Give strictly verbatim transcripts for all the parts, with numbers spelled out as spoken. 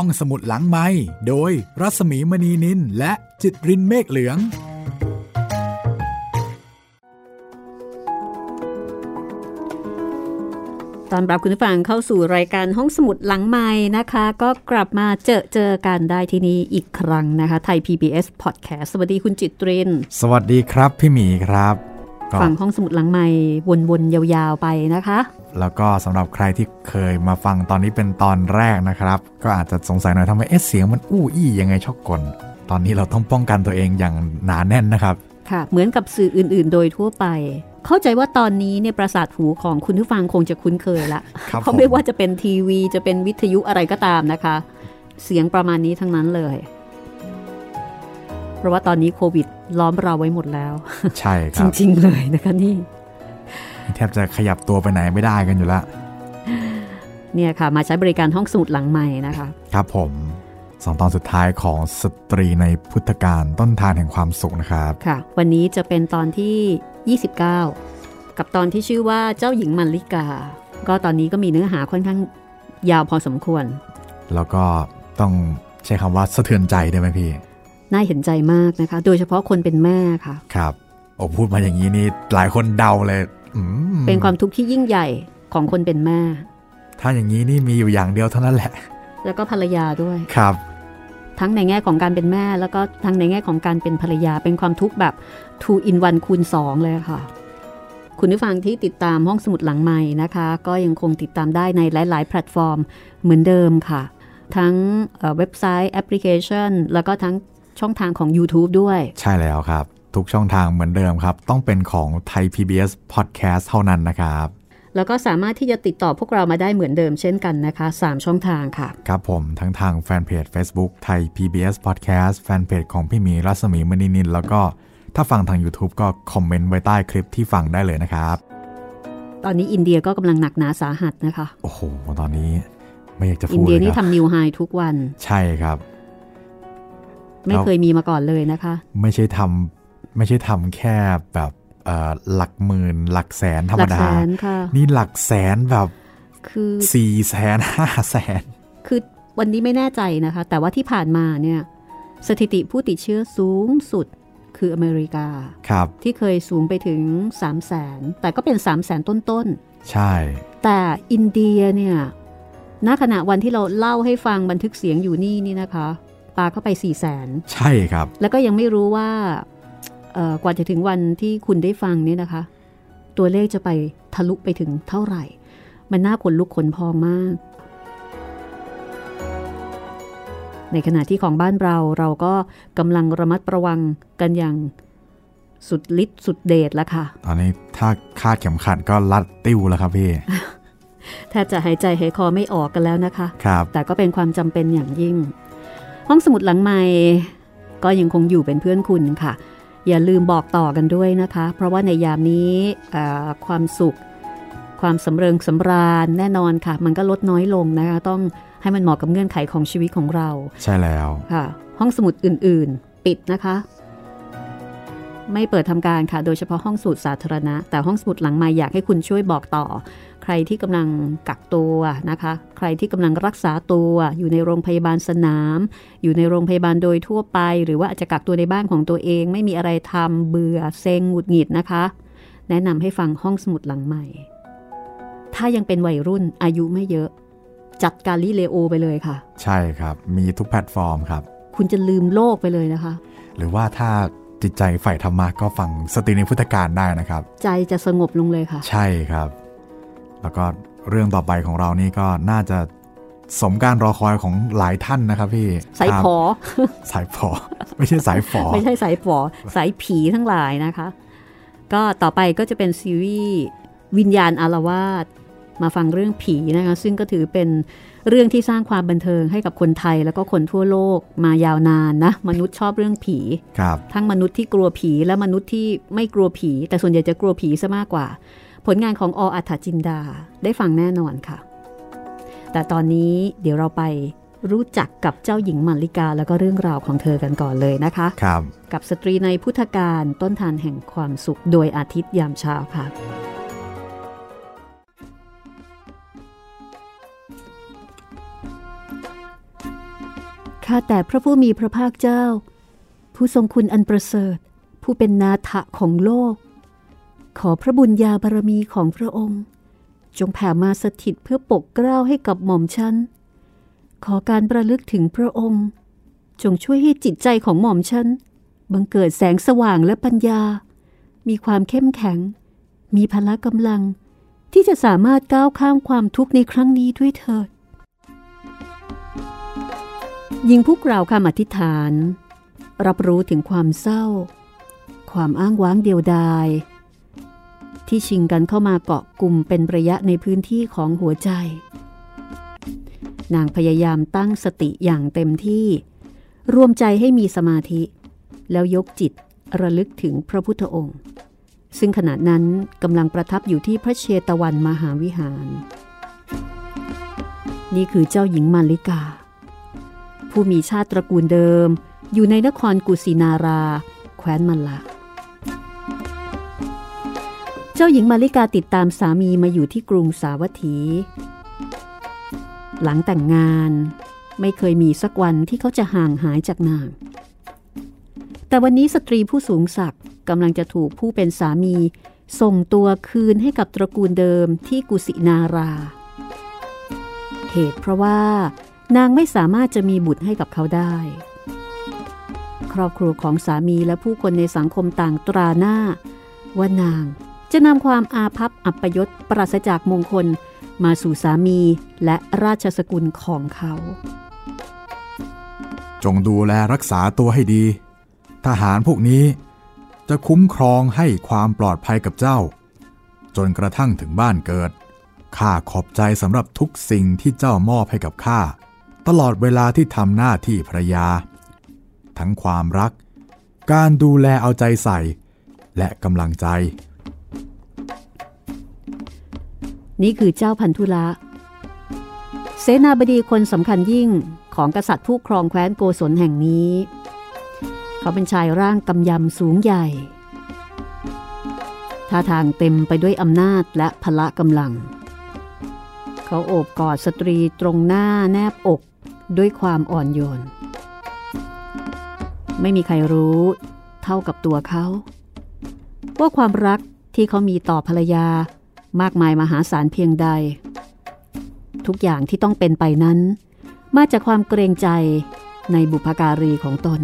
ห้องสมุดหลังไมค์โดยรัสมีมณีนินและจิตรินเมฆเหลืองตอนรับคุณผู้ฟังเข้าสู่รายการห้องสมุดหลังไมค์นะคะก็กลับมาเจอเจอกันได้ที่นี่อีกครั้งนะคะไทย พี บี เอส Podcast สวัสดีคุณจิตรินสวัสดีครับพี่หมีครับฟังห้องสมุดหลังไมค์วนๆยาวๆไปนะคะแล้วก็สำหรับใครที่เคยมาฟังตอนนี้เป็นตอนแรกนะครับก็อาจจะสงสัยหน่อยทำไมเอ๊ะเสียงมันอู้อี้ยังไงชอบกลตอนนี้เราต้องป้องกันตัวเองอย่างหนาแน่นนะครับค่ะเหมือนกับสื่ออื่นๆโดยทั่วไปเข้าใจว่าตอนนี้เนี่ยประสาทหูของคุณผู้ฟังคงจะคุ้นเคยละเขาไม่ว่าจะเป็นทีวีจะเป็นวิทยุอะไรก็ตามนะคะเสียงประมาณนี้ทั้งนั้นเลยเพราะว่าตอนนี้โควิดล้อมเราไว้หมดแล้วใช่ครับ จริงๆเลยนะคะนี่แทบจะขยับตัวไปไหนไม่ได้กันอยู่ละเนี่ยค่ะมาใช้บริการห้องสมุดหลังใหม่นะคะครับผมสองตอนสุดท้ายของสตรีในพุทธกาลต้นทางแห่งความสุขนะครับค่ะวันนี้จะเป็นตอนที่ยี่สิบเก้ากับตอนที่ชื่อว่าเจ้าหญิงมัลลิกาก็ตอนนี้ก็มีเนื้อหาค่อนข้างยาวพอสมควรแล้วก็ต้องใช้คำว่าสะเทือนใจได้ไหมพี่น่าเห็นใจมากนะคะโดยเฉพาะคนเป็นแม่ค่ะครับโอ้พูดมาอย่างนี้นี่หลายคนเดาเลยเป็นความทุกข์ที่ยิ่งใหญ่ของคนเป็นแม่ถ้าอย่างนี้นี่มีอยู่อย่างเดียวเท่านั้นแหละแล้วก็ภรรยาด้วยครับทั้งในแง่ของการเป็นแม่แล้วก็ทั้งในแง่ของการเป็นภรรยาเป็นความทุกข์แบบ ทู อิน วัน คูณสองเลยค่ะคุณผู้ฟังที่ติดตามห้องสมุดหลังไมค์นะคะก็ยังคงติดตามได้ในหลายๆแพลตฟอร์มเหมือนเดิมค่ะทั้งเว็บไซต์แอปพลิเคชันแล้วก็ทั้งช่องทางของ YouTube ด้วยใช่แล้วครับทุกช่องทางเหมือนเดิมครับต้องเป็นของไทย พี บี เอส Podcast เท่านั้นนะครับแล้วก็สามารถที่จะติดต่อพวกเรามาได้เหมือนเดิมเช่นกันนะคะสามช่องทางค่ะครับผมทั้งทางแฟนเพจ Facebook ไทย พี บี เอส Podcast แฟนเพจของพี่หมีรัศมีมณีนินแล้วก็ถ้าฟังทาง YouTube ก็คอมเมนต์ไว้ใต้คลิปที่ฟังได้เลยนะครับตอนนี้อินเดียก็กำลังหนักหนาสาหัสนะคะโอ้โหตอนนี้ไม่อยากจะพูดอินเดียนี่ทำนิวไฮทุกวันใช่ครับไม่เคยมีมาก่อนเลยนะคะไม่ใช่ทำไม่ใช่ทำแค่แบบหลักหมื่นหลักแสนธรรมดานี่หลักแสนแบบคือสี่แสนห้าแสนคือวันนี้ไม่แน่ใจนะคะแต่ว่าที่ผ่านมาเนี่ยสถิติผู้ติดเชื้อสูงสุดคืออเมริกาครับที่เคยสูงไปถึงสามแสนแต่ก็เป็นสามแสนต้นๆใช่แต่อินเดียเนี่ยณขณะวันที่เราเล่าให้ฟังบันทึกเสียงอยู่นี่นี่นะคะปาเข้าไปสี่แสนใช่ครับแล้วก็ยังไม่รู้ว่ากว่าจะถึงวันที่คุณได้ฟังเนี่ยนะคะตัวเลขจะไปทะลุไปถึงเท่าไหร่มันน่าขนลุกขนพองมากในขณะที่ของบ้านเราเราก็กำลังระมัดระวังกันอย่างสุดฤทธิ์สุดเดชแล้วค่ะตอนนี้ถ้าคาดเข็มขัดก็ลัดติ้วแล้วครับพี่ แทบจะหายใจหายคอไม่ออกกันแล้วนะคะครับแต่ก็เป็นความจำเป็นอย่างยิ่งห้องสมุดหลังไมค์ก็ยังคงอยู่เป็นเพื่อนคุณค่ะอย่าลืมบอกต่อกันด้วยนะคะเพราะว่าในยามนี้ความสุขความสำเริงสำราญแน่นอนค่ะมันก็ลดน้อยลงนะคะต้องให้มันเหมาะกับเงื่อนไขของชีวิตของเราใช่แล้วค่ะห้องสมุดอื่นๆปิดนะคะไม่เปิดทำการค่ะโดยเฉพาะห้องสมุดสาธารณะแต่ห้องสมุดหลังไมค์อยากให้คุณช่วยบอกต่อใครที่กำลังกักตัวนะคะใครที่กำลังรักษาตัวอยู่ในโรงพยาบาลสนามอยู่ในโรงพยาบาลโดยทั่วไปหรือว่าอาจจะกักตัวในบ้านของตัวเองไม่มีอะไรทำเบื่อเซ็งหงุดหงิดนะคะแนะนำให้ฟังห้องสมุดหลังไมค์ถ้ายังเป็นวัยรุ่นอายุไม่เยอะจัดกาลิเลโอไปเลยค่ะใช่ครับมีทุกแพลตฟอร์มครับคุณจะลืมโลกไปเลยนะคะหรือว่าถ้าจิตใจใฝ่ธรรมะก็ฟังสตรีในพุทธกาลได้นะครับใจจะสงบลงเลยค่ะใช่ครับแล้วก็เรื่องต่อไปของเรานี่ก็น่าจะสมการรอคอยของหลายท่านนะครับพี่สายผอสายผอไม่ใช่สายฝอไม่ใช่สายฝอสายผีทั้งหลายนะคะก็ต่อไปก็จะเป็นซีรีส์วิญญาณอารวาสมาฟังเรื่องผีนะคะซึ่งก็ถือเป็นเรื่องที่สร้างความบันเทิงให้กับคนไทยแล้วก็คนทั่วโลกมายาวนานนะมนุษย์ชอบเรื่องผีครับทั้งมนุษย์ที่กลัวผีและมนุษย์ที่ไม่กลัวผีแต่ส่วนใหญ่จะกลัวผีซะมากกว่าผลงานของอ.อัฏฐจินดาได้ฟังแน่นอนค่ะแต่ตอนนี้เดี๋ยวเราไปรู้จักกับเจ้าหญิงมัลลิกาแล้วก็เรื่องราวของเธอกันก่อนเลยนะคะครับกับสตรีในพุทธกาลต้นทางแห่งความสุขโดยอาทิตย์ยามเช้าค่ะ ข้าแต่พระผู้มีพระภาคเจ้าผู้ทรงคุณอันประเสริฐผู้เป็นนาถะของโลกขอพระบุญญาบารมีของพระองค์จงแผ่มาสถิตเพื่อปกเกล้าให้กับหม่อมฉันขอการประลึกถึงพระองค์จงช่วยให้จิตใจของหม่อมฉันบังเกิดแสงสว่างและปัญญามีความเข้มแข็งมีพละกำลังที่จะสามารถก้าวข้ามความทุกข์ในครั้งนี้ด้วยเถิดหญิงผู้กล่าวคำอธิษฐานรับรู้ถึงความเศร้าความอ้างว้างเดียวดายที่ชิงกันเข้ามาเกาะกลุ่มเป็นระยะในพื้นที่ของหัวใจนางพยายามตั้งสติอย่างเต็มที่รวมใจให้มีสมาธิแล้วยกจิตระลึกถึงพระพุทธองค์ซึ่งขณะนั้นกำลังประทับอยู่ที่พระเชตวันมหาวิหารนี่คือเจ้าหญิงมัลลิกาผู้มีชาติตระกูลเดิมอยู่ในนครกุสินาราแคว้นมัลละเจ้าหญิงมัลลิกาติดตามสามีมาอยู่ที่กรุงสาวัตถีหลังแต่งงานไม่เคยมีสักวันที่เขาจะห่างหายจากนางแต่วันนี้สตรีผู้สูงศักดิ์กำลังจะถูกผู้เป็นสามีส่งตัวคืนให้กับตระกูลเดิมที่กุสินาราเหตุเพราะว่านางไม่สามารถจะมีบุตรให้กับเขาได้ครอบครัวของสามีและผู้คนในสังคมต่างตราหน้าว่านางจะนำความอาภัพอัปยศปราศจากมงคลมาสู่สามีและราชสกุลของเขาจงดูแลรักษาตัวให้ดีทหารพวกนี้จะคุ้มครองให้ความปลอดภัยกับเจ้าจนกระทั่งถึงบ้านเกิดข้าขอบใจสำหรับทุกสิ่งที่เจ้ามอบให้กับข้าตลอดเวลาที่ทำหน้าที่ภรรยาทั้งความรักการดูแลเอาใจใส่และกำลังใจนี่คือเจ้าพันธุละเสนาบดีคนสำคัญยิ่งของกษัตริย์ผู้ครองแคว้นโกศลแห่งนี้เขาเป็นชายร่างกำยำสูงใหญ่ท่าทางเต็มไปด้วยอำนาจและพละกำลังเขาโอบกอดสตรีตรงหน้าแนบอกด้วยความอ่อนโยนไม่มีใครรู้เท่ากับตัวเขาว่าความรักที่เขามีต่อภรรยามากมายมหาศาลเพียงใดทุกอย่างที่ต้องเป็นไปนั้นมาจากความเกรงใจในบุพการีของตน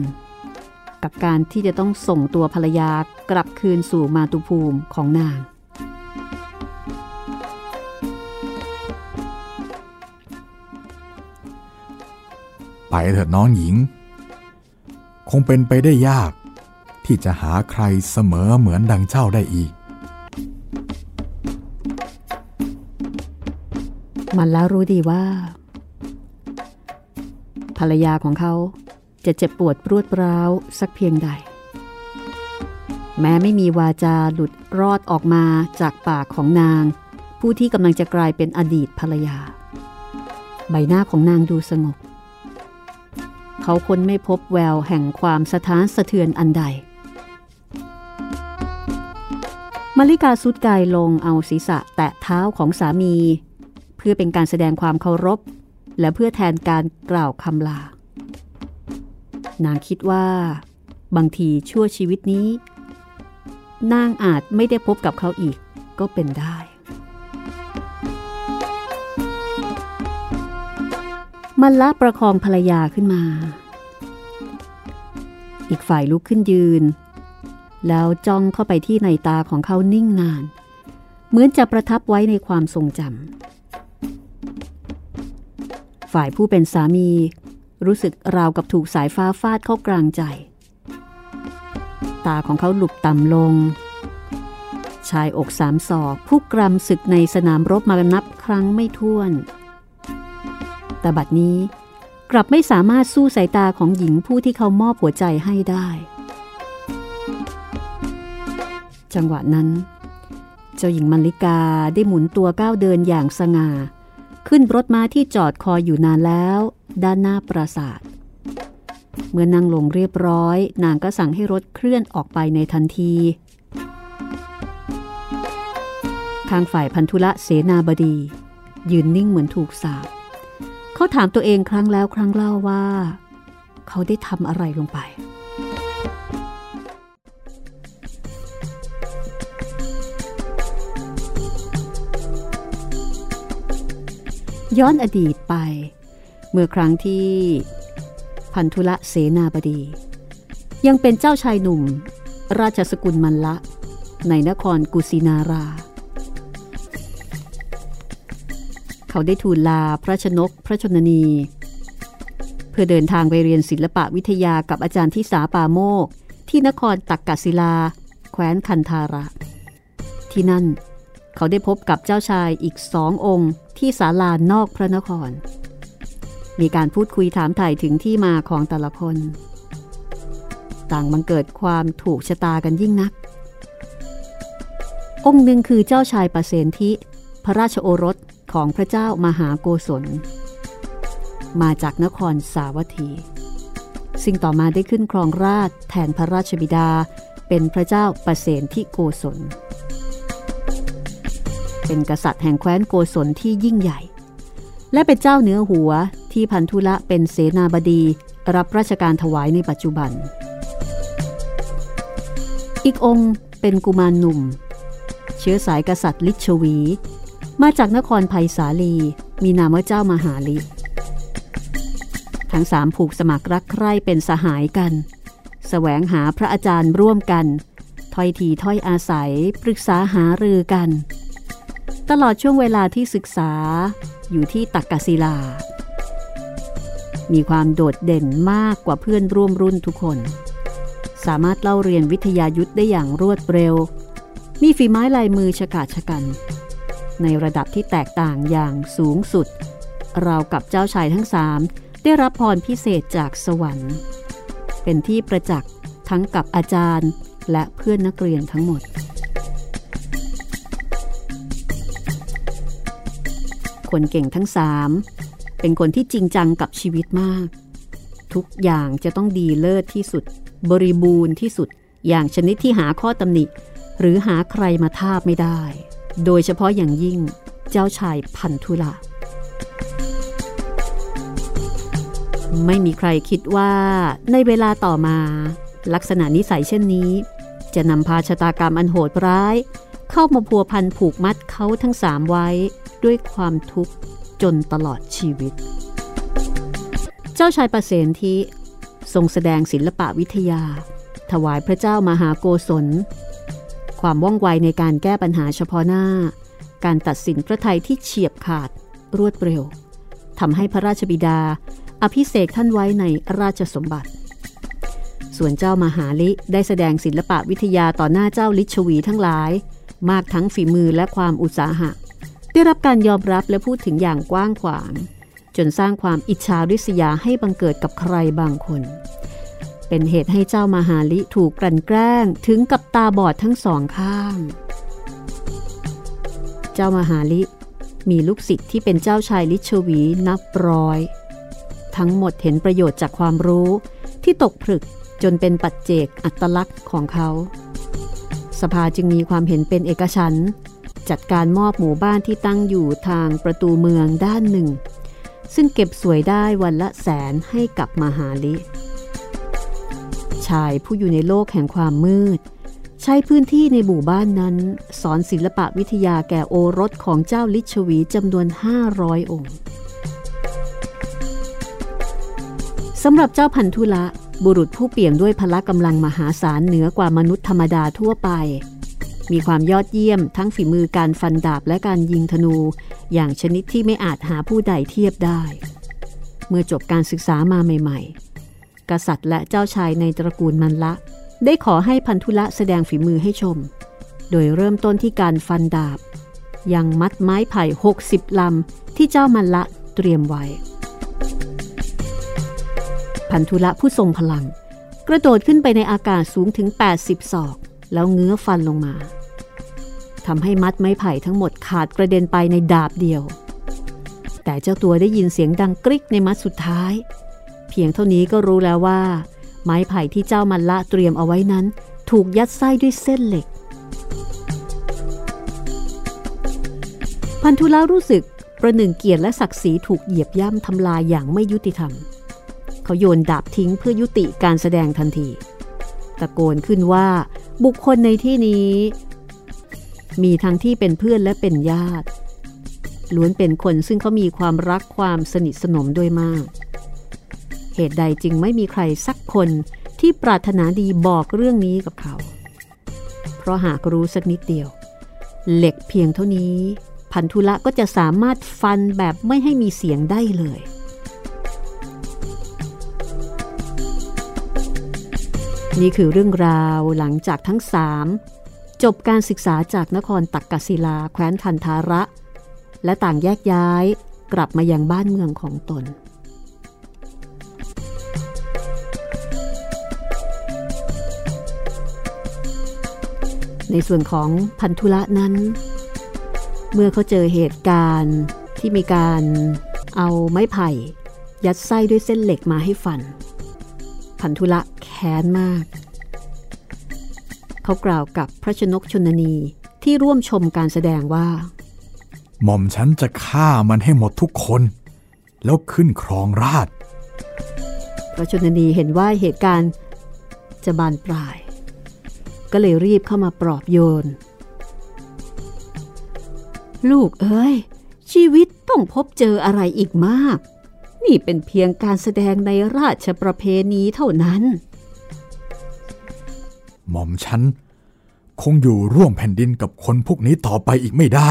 กับการที่จะต้องส่งตัวภรรยากลับคืนสู่มาตุภูมิของนางไปเถิดน้องหญิงคงเป็นไปได้ยากที่จะหาใครเสมอเหมือนดังเจ้าได้อีกมันแล้วรู้ดีว่าภรรยาของเขาจะเจ็บปวดปรวดร้าวสักเพียงใดแม้ไม่มีวาจาหลุดรอดออกมาจากปากของนางผู้ที่กำลังจะกลายเป็นอดีตภรรยาใบหน้าของนางดูสงบเขาค้นไม่พบแววแห่งความสะท้านสะเทือนอันใดมัลลิกาสุดกายลงเอาศีรษะแตะเท้าของสามีเพื่อเป็นการแสดงความเคารพและเพื่อแทนการกล่าวคำลานางคิดว่าบางทีชั่วชีวิตนี้นางอาจไม่ได้พบกับเขาอีกก็เป็นได้มัลละประคองภรรยาขึ้นมาอีกฝ่ายลุกขึ้นยืนแล้วจ้องเข้าไปที่ในตาของเขานิ่งนานเหมือนจะประทับไว้ในความทรงจำฝ่ายผู้เป็นสามีรู้สึกราวกับถูกสายฟ้าฟาดเข้ากลางใจตาของเขาหลุบต่ำลงชายอกสามศอกผู้กรำศึกในสนามรบมานับครั้งไม่ถ้วนแต่บัดนี้กลับไม่สามารถสู้สายตาของหญิงผู้ที่เขามอบหัวใจให้ได้จังหวะนั้นเจ้าหญิงมัลลิกาได้หมุนตัวก้าวเดินอย่างสง่าขึ้นรถม้าที่จอดคอยอยู่นานแล้วด้านหน้าปราสาทเมื่อนั่งลงเรียบร้อยนางก็สั่งให้รถเคลื่อนออกไปในทันทีทางฝ่ายพันธุละเสนาบดียืนนิ่งเหมือนถูกสาปเขาถามตัวเองครั้งแล้วครั้งเล่าว่า เขาได้ทำอะไรลงไปย้อนอดีตไปเมื่อครั้งที่พันธุละเสนาบดียังเป็นเจ้าชายหนุ่มราชสกุลมัลละในนครกุสินาราเขาได้ทูลลาพระชนกพระชนนีเพื่อเดินทางไปเรียนศิลปะวิทยากับอาจารย์ทิสาปาโมกที่นครตักกศิลาแคว้นคันธาระที่นั่นเขาได้พบกับเจ้าชายอีกสององค์ที่ศาลานอกพระนครมีการพูดคุยถามไถ่ถึงที่มาของแต่ละคนต่างบังเกิดความถูกชะตากันยิ่งนักองค์หนึ่งคือเจ้าชายปเสนทิพระราชโอรสของพระเจ้ามหาโกศลมาจากนครสาวัตถีซึ่งต่อมาได้ขึ้นครองราชย์แทนพระราชบิดาเป็นพระเจ้าปเสนทิโกศลเป็นกษัตริย์แห่งแคว้นโกศลที่ยิ่งใหญ่และเป็นเจ้าเหนือหัวที่พันธุละเป็นเสนาบดีรับราชการถวายในปัจจุบันอีกองค์เป็นกุมารหนุ่มเชื้อสายกษัตริย์ลิชวีมาจากนครไผ่สาลีมีนามว่าเจ้ามหาลิทั้งสามผูกสมัครรักใคร่เป็นสหายกันแสวงหาพระอาจารย์ร่วมกันถ้อยทีถ้อยอาศัยปรึกษาหารือกันตลอดช่วงเวลาที่ศึกษาอยู่ที่ตักกศิลามีความโดดเด่นมากกว่าเพื่อนร่วมรุ่นทุกคนสามารถเล่าเรียนวิทยายุทธ์ได้อย่างรวดเร็วมีฝีไม้ลายมือฉกาจฉกันในระดับที่แตกต่างอย่างสูงสุดราวกับเจ้าชายทั้งสามได้รับพรพิเศษจากสวรรค์เป็นที่ประจักษ์ทั้งกับอาจารย์และเพื่อนนักเรียนทั้งหมดคนเก่งทั้งสามเป็นคนที่จริงจังกับชีวิตมากทุกอย่างจะต้องดีเลิศที่สุดบริบูรณ์ที่สุดอย่างชนิดที่หาข้อตำหนิหรือหาใครมาทาบไม่ได้โดยเฉพาะอย่างยิ่งเจ้าชายพันธุละไม่มีใครคิดว่าในเวลาต่อมาลักษณะนิสัยเช่นนี้จะนำพาชะตากรรมอันโหดร้ายเข้ามาพัวพันผูกมัดเขาทั้งสามไว้ด้วยความทุกข์จนตลอดชีวิตเจ้าชายปเสนทิทรงแสดงศิลปะวิทยาถวายพระเจ้ามหาโกศลความว่องไวในการแก้ปัญหาเฉพาะหน้าการตัดสินพระทัยที่เฉียบขาดรวดเร็วทำให้พระราชบิดาอภิเษกท่านไว้ในราชสมบัติส่วนเจ้ามหาลิได้แสดงศิลปะวิทยาต่อหน้าเจ้าลิชวีทั้งหลายมากทั้งฝีมือและความอุตสาหะได้รับการยอมรับและพูดถึงอย่างกว้างขวางจนสร้างความอิจฉาริษยาให้บังเกิดกับใครบางคนเป็นเหตุให้เจ้ามหาลิถูกกลั่นแกล้งถึงกับตาบอดทั้งสองข้างเจ้ามหาลิมีลูกศิษย์ที่เป็นเจ้าชายลิชวีนับร้อยทั้งหมดเห็นประโยชน์จากความรู้ที่ตกผลึกจนเป็นปัจเจกอัตลักษณ์ของเขาสภาจึงมีความเห็นเป็นเอกฉันท์จัดการมอบหมู่บ้านที่ตั้งอยู่ทางประตูเมืองด้านหนึ่งซึ่งเก็บสวยได้วันละแสนให้กับมหาลิชายผู้อยู่ในโลกแห่งความมืดใช้พื้นที่ในหมู่บ้านนั้นสอนศิลปะวิทยาแก่โอรสของเจ้าลิชวีจำนวนห้าร้อยองค์สำหรับเจ้าพันธุละบุรุษผู้เปี่ยมด้วยพละกำลังมหาศาลเหนือกว่ามนุษย์ธรรมดาทั่วไปมีความยอดเยี่ยมทั้งฝีมือการฟันดาบและการยิงธนูอย่างชนิดที่ไม่อาจหาผู้ใดเทียบได้เมื่อจบการศึกษามาใหม่ๆกษัตริย์และเจ้าชายในตระกูลมัลละได้ขอให้พันธุละแสดงฝีมือให้ชมโดยเริ่มต้นที่การฟันดาบยังมัดไม้ไผ่หกสิบลำที่เจ้ามัลละเตรียมไว้พันธุละผู้ทรงพลังกระโดดขึ้นไปในอากาศสูงถึงแปดสิบศอกแล้วเงื้อฟันลงมาทำให้มัดไม้ไผ่ทั้งหมดขาดกระเด็นไปในดาบเดียวแต่เจ้าตัวได้ยินเสียงดังกริกในมัดสุดท้ายเพียงเท่านี้ก็รู้แล้วว่าไม้ไผ่ที่เจ้ามัลละเตรียมเอาไว้นั้นถูกยัดไส้ด้วยเส้นเหล็กพันธุละรู้สึกประหนึ่งเกียรติและศักดิ์ศรีถูกเหยียบย่ำทำลายอย่างไม่ยุติธรรม เขาโยนดาบทิ้งเพื่อยุติการแสดงทันทีตะโกนขึ้นว่าบุคคลในที่นี้มีทั้งที่เป็นเพื่อนและเป็นญาติล้วนเป็นคนซึ่งเขามีความรักความสนิทสนมด้วยมากเหตุใดจึงไม่มีใครสักคนที่ปรารถนาดีบอกเรื่องนี้กับเขาเพราะหากรู้สักนิดเดียวเหล็กเพียงเท่านี้พันธุละก็จะสามารถฟันแบบไม่ให้มีเสียงได้เลยนี่คือเรื่องราวหลังจากทั้งสามจบการศึกษาจากนครตักกศิลาแคว้นทันทาระและต่างแยกย้ายกลับมายังบ้านเมืองของตนในส่วนของพันธุละนั้นเมื่อเขาเจอเหตุการณ์ที่มีการเอาไม้ไผ่ยัดไส้ด้วยเส้นเหล็กมาให้ฟันพันธุละแค้นมากเขากล่าวกับพระชนกชนนีที่ร่วมชมการแสดงว่าหม่อมฉันจะฆ่ามันให้หมดทุกคนแล้วขึ้นครองราชย์พระชนนีเห็นว่าเหตุการณ์จะบานปลายก็เลยรีบเข้ามาปลอบโยนลูกเอ้ยชีวิตต้องพบเจออะไรอีกมากนี่เป็นเพียงการแสดงในราชประเพณีเท่านั้นหม่อมฉันคงอยู่ร่วมแผ่นดินกับคนพวกนี้ต่อไปอีกไม่ได้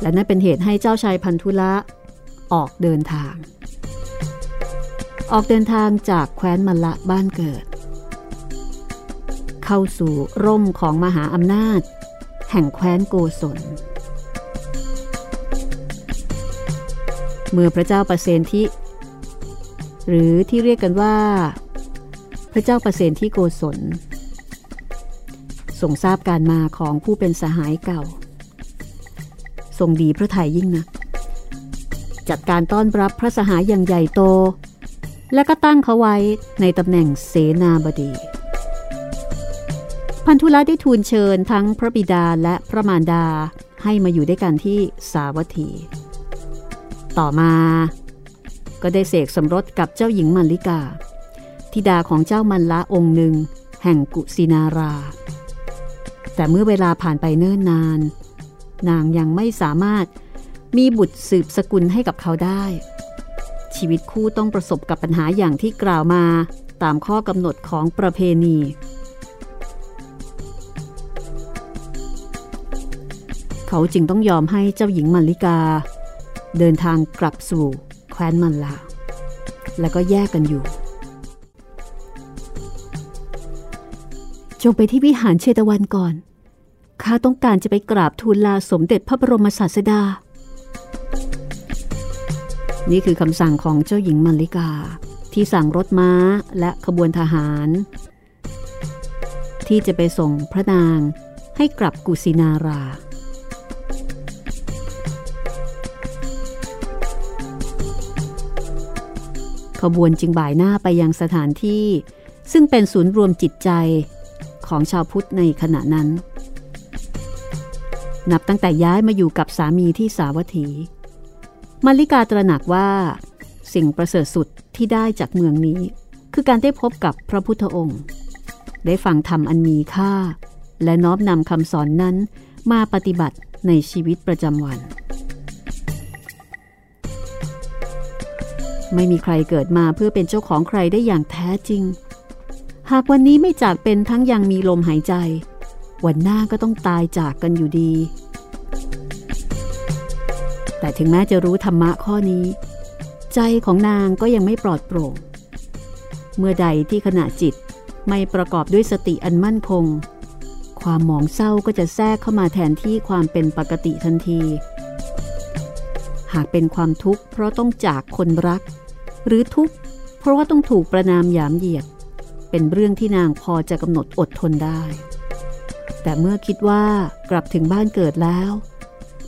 และนั่นเป็นเหตุให้เจ้าชายพันธุละออกเดินทางออกเดินทางจากแคว้นมละบ้านเกิดเข้าสู่ร่มของมหาอำนาจแห่งแคว้นโกศลเมื่อพระเจ้าปเสนทิหรือที่เรียกกันว่าพระเจ้าปเสนทิโกศลทรงทราบการมาของผู้เป็นสหายเก่าทรงดีพระทัยยิ่งนักจัดการต้อนรับพระสหายอย่างใหญ่โตและก็ตั้งเขาไว้ในตำแหน่งเสนาบดีพันธุละได้ทูลเชิญทั้งพระบิดาและพระมารดาให้มาอยู่ด้วยกันที่สาวัตถีต่อมาก็ได้เสกสมรสกับเจ้าหญิงมัลลิกาธิดาของเจ้ามัลละองค์หนึ่งแห่งกุสินาราแต่เมื่อเวลาผ่านไปเนิ่นนานนางยังไม่สามารถมีบุตรสืบสกุลให้กับเขาได้ชีวิตคู่ต้องประสบกับปัญหาอย่างที่กล่าวมาตามข้อกำหนดของประเพณีเขาจึงต้องยอมให้เจ้าหญิงมัลลิกาเดินทางกลับสู่แคว้นมัลลาแล้วก็แยกกันอยู่จงไปที่วิหารเชตวันก่อนข้าต้องการจะไปกราบทูลลาสมเด็จพระบรมศาสดานี่คือคำสั่งของเจ้าหญิงมัลลิกาที่สั่งรถม้าและขบวนทหารที่จะไปส่งพระนางให้กลับกุสินาราขบวนจึงบ่ายหน้าไปยังสถานที่ซึ่งเป็นศูนย์รวมจิตใจของชาวพุทธในขณะนั้นนับตั้งแต่ย้ายมาอยู่กับสามีที่สาวัตถีมัลลิกาตระหนักว่าสิ่งประเสริฐสุดที่ได้จากเมืองนี้คือการได้พบกับพระพุทธองค์ได้ฟังธรรมอันมีค่าและน้อมนำคำสอนนั้นมาปฏิบัติในชีวิตประจำวันไม่มีใครเกิดมาเพื่อเป็นเจ้าของใครได้อย่างแท้จริงหากวันนี้ไม่จากเป็นทั้งยังมีลมหายใจวันหน้าก็ต้องตายจากกันอยู่ดีแต่ถึงแม้จะรู้ธรรมะข้อนี้ใจของนางก็ยังไม่ปลอดโปร่งเมื่อใดที่ขณะจิตไม่ประกอบด้วยสติอันมั่นคงความหมองเศร้าก็จะแทรกเข้ามาแทนที่ความเป็นปกติทันทีหากเป็นความทุกข์เพราะต้องจากคนรักหรือทุกข์เพราะว่าต้องถูกประณามหยามเหยียดเป็นเรื่องที่นางพอจะกำหนดอดทนได้แต่เมื่อคิดว่ากลับถึงบ้านเกิดแล้ว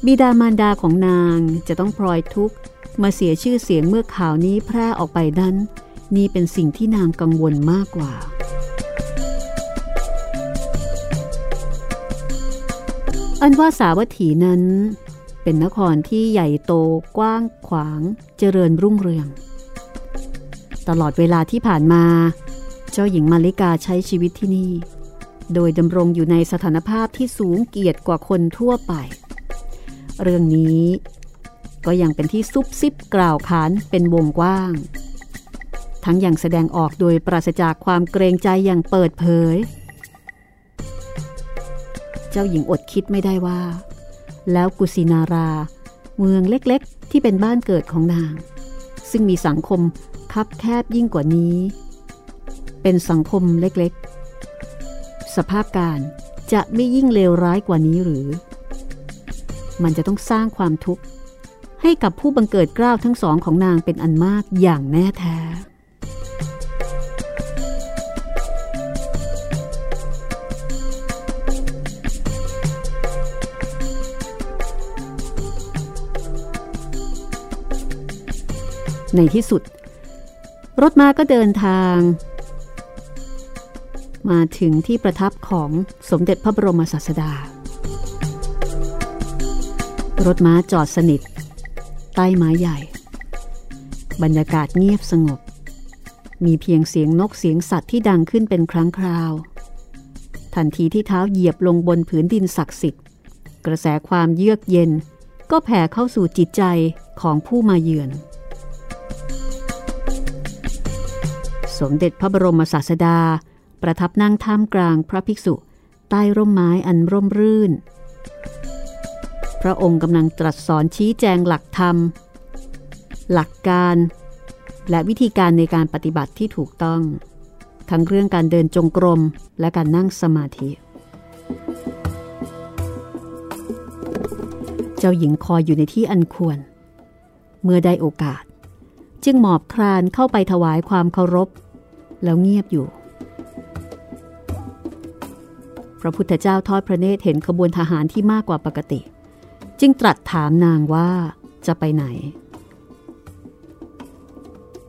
บิดามารดาของนางจะต้องพลอยทุกข์มาเสียชื่อเสียงเมื่อข่าวนี้แพร่ออกไปนั้นนี่เป็นสิ่งที่นางกังวลมากกว่าอันว่าสาวัตถีนั้นเป็นนครที่ใหญ่โตกว้างขวางเจริญรุ่งเรือง ตลอดเวลาที่ผ่านมาเจ้าหญิงมาลิกาใช้ชีวิตที่นี่โดยดำรงอยู่ในสถานภาพที่สูงเกียรติกว่าคนทั่วไปเรื่องนี้ก็ยังเป็นที่ซุบซิบกล่าวขานเป็นวงกว้างทั้งยังแสดงออกโดยปราศจากความเกรงใจอย่างเปิดเผยเจ้าหญิงอดคิดไม่ได้ว่าแล้วกุสินาราเมืองเล็กๆที่เป็นบ้านเกิดของนางซึ่งมีสังคมคับแคบยิ่งกว่านี้เป็นสังคมเล็กๆสภาพการจะไม่ยิ่งเลวร้ายกว่านี้หรือมันจะต้องสร้างความทุกข์ให้กับผู้บังเกิดเกล้าทั้งสองของนางเป็นอันมากอย่างแน่แท้ในที่สุดรถม้าก็เดินทางมาถึงที่ประทับของสมเด็จพระบรมศาสดารถม้าจอดสนิทใต้ไม้ใหญ่บรรยากาศเงียบสงบมีเพียงเสียงนกเสียงสัตว์ที่ดังขึ้นเป็นครั้งคราวทันทีที่เท้าเหยียบลงบนผืนดินศักดิ์สิทธิ์กระแสความเยือกเย็นก็แผ่เข้าสู่จิตใจของผู้มาเยือนสมเด็จพระบรมศาสดาประทับนั่งท่ามกลางพระภิกษุใต้ร่มไม้อันร่มรื่นพระองค์กำลังตรัสสอนชี้แจงหลักธรรมหลักการและวิธีการในการปฏิบัติที่ถูกต้องทั้งเรื่องการเดินจงกรมและการนั่งสมาธิเจ้าหญิงคอยอยู่ในที่อันควรเมื่อได้โอกาสจึงหมอบคลานเข้าไปถวายความเคารพแล้วเงียบอยู่พระพุทธเจ้าทอดพระเนตรเห็นขบวนทหารที่มากกว่าปกติจึงตรัสถามนางว่าจะไปไหน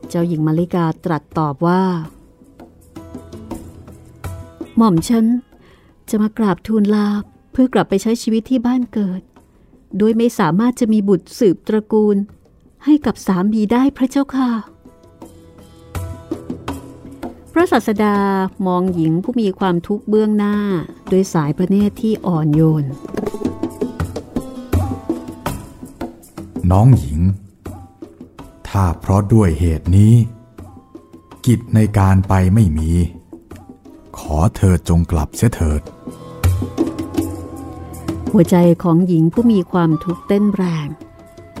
เจ้าหญิงมาลิกาตรัสตอบว่าหม่อมฉันจะมากราบทูลลาเพื่อกลับไปใช้ชีวิตที่บ้านเกิดโดยไม่สามารถจะมีบุตรสืบตระกูลให้กับสามีได้พระเจ้าค่ะพระศาสดามองหญิงผู้มีความทุกข์เบื้องหน้าด้วยสายพระเนตรที่อ่อนโยนน้องหญิงถ้าเพราะด้วยเหตุนี้กิจในการไปไม่มีขอเธอจงกลับเสียเถิดหัวใจของหญิงผู้มีความทุกข์เต้นแรง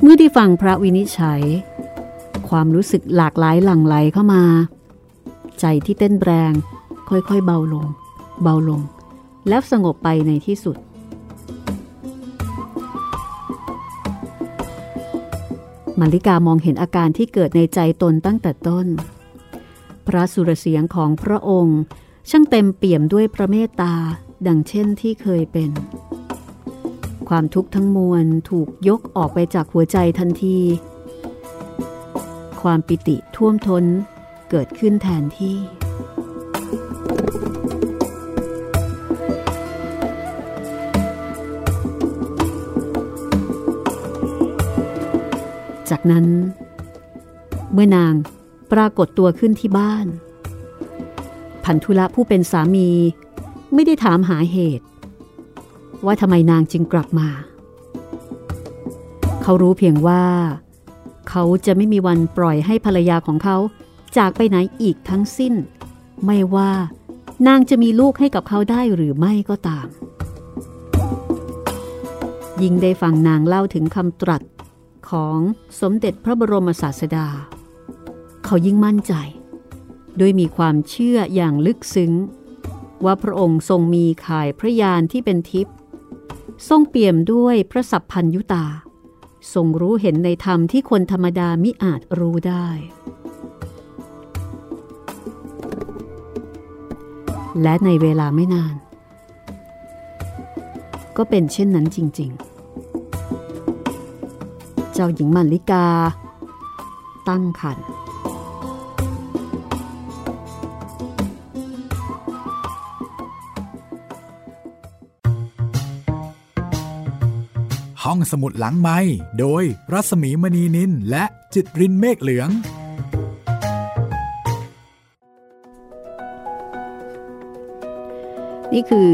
เมื่อได้ฟังพระวินิจฉัยความรู้สึกหลากหลายหลั่งไหลเข้ามาใจที่เต้นแรงค่อยๆเบาลงเบาลงแล้วสงบไปในที่สุดมาลิกามองเห็นอาการที่เกิดในใจตนตั้งแต่ต้นพระสุรเสียงของพระองค์ช่างเต็มเปี่ยมด้วยพระเมตตาดังเช่นที่เคยเป็นความทุกข์ทั้งมวลถูกยกออกไปจากหัวใจทันทีความปิติท่วมท้นเกิดขึ้นแทนที่จากนั้นเมื่อนางปรากฏตัวขึ้นที่บ้านพันธุละผู้เป็นสามีไม่ได้ถามหาเหตุว่าทำไมนางจึงกลับมาเขารู้เพียงว่าเขาจะไม่มีวันปล่อยให้ภรรยาของเขาจากไปไหนอีกทั้งสิ้นไม่ว่านางจะมีลูกให้กับเขาได้หรือไม่ก็ตามยิ่งได้ฟังนางเล่าถึงคำตรัสของสมเด็จพระบรมศาสดาเขายิ่งมั่นใจด้วยมีความเชื่ออย่างลึกซึ้งว่าพระองค์ทรงมีข่ายพระญาณที่เป็นทิพย์ทรงเปี่ยมด้วยพระสัพพัญญุตาทรงรู้เห็นในธรรมที่คนธรรมดามิอาจรู้ได้และในเวลาไม่นานก็เป็นเช่นนั้นจริงๆเจ้าหญิงมัลลิกาตั้งครรภ์ห้องสมุดหลังไมค์โดยรัศมีมณีนินและจิตรินเมฆเหลือง นี่คือ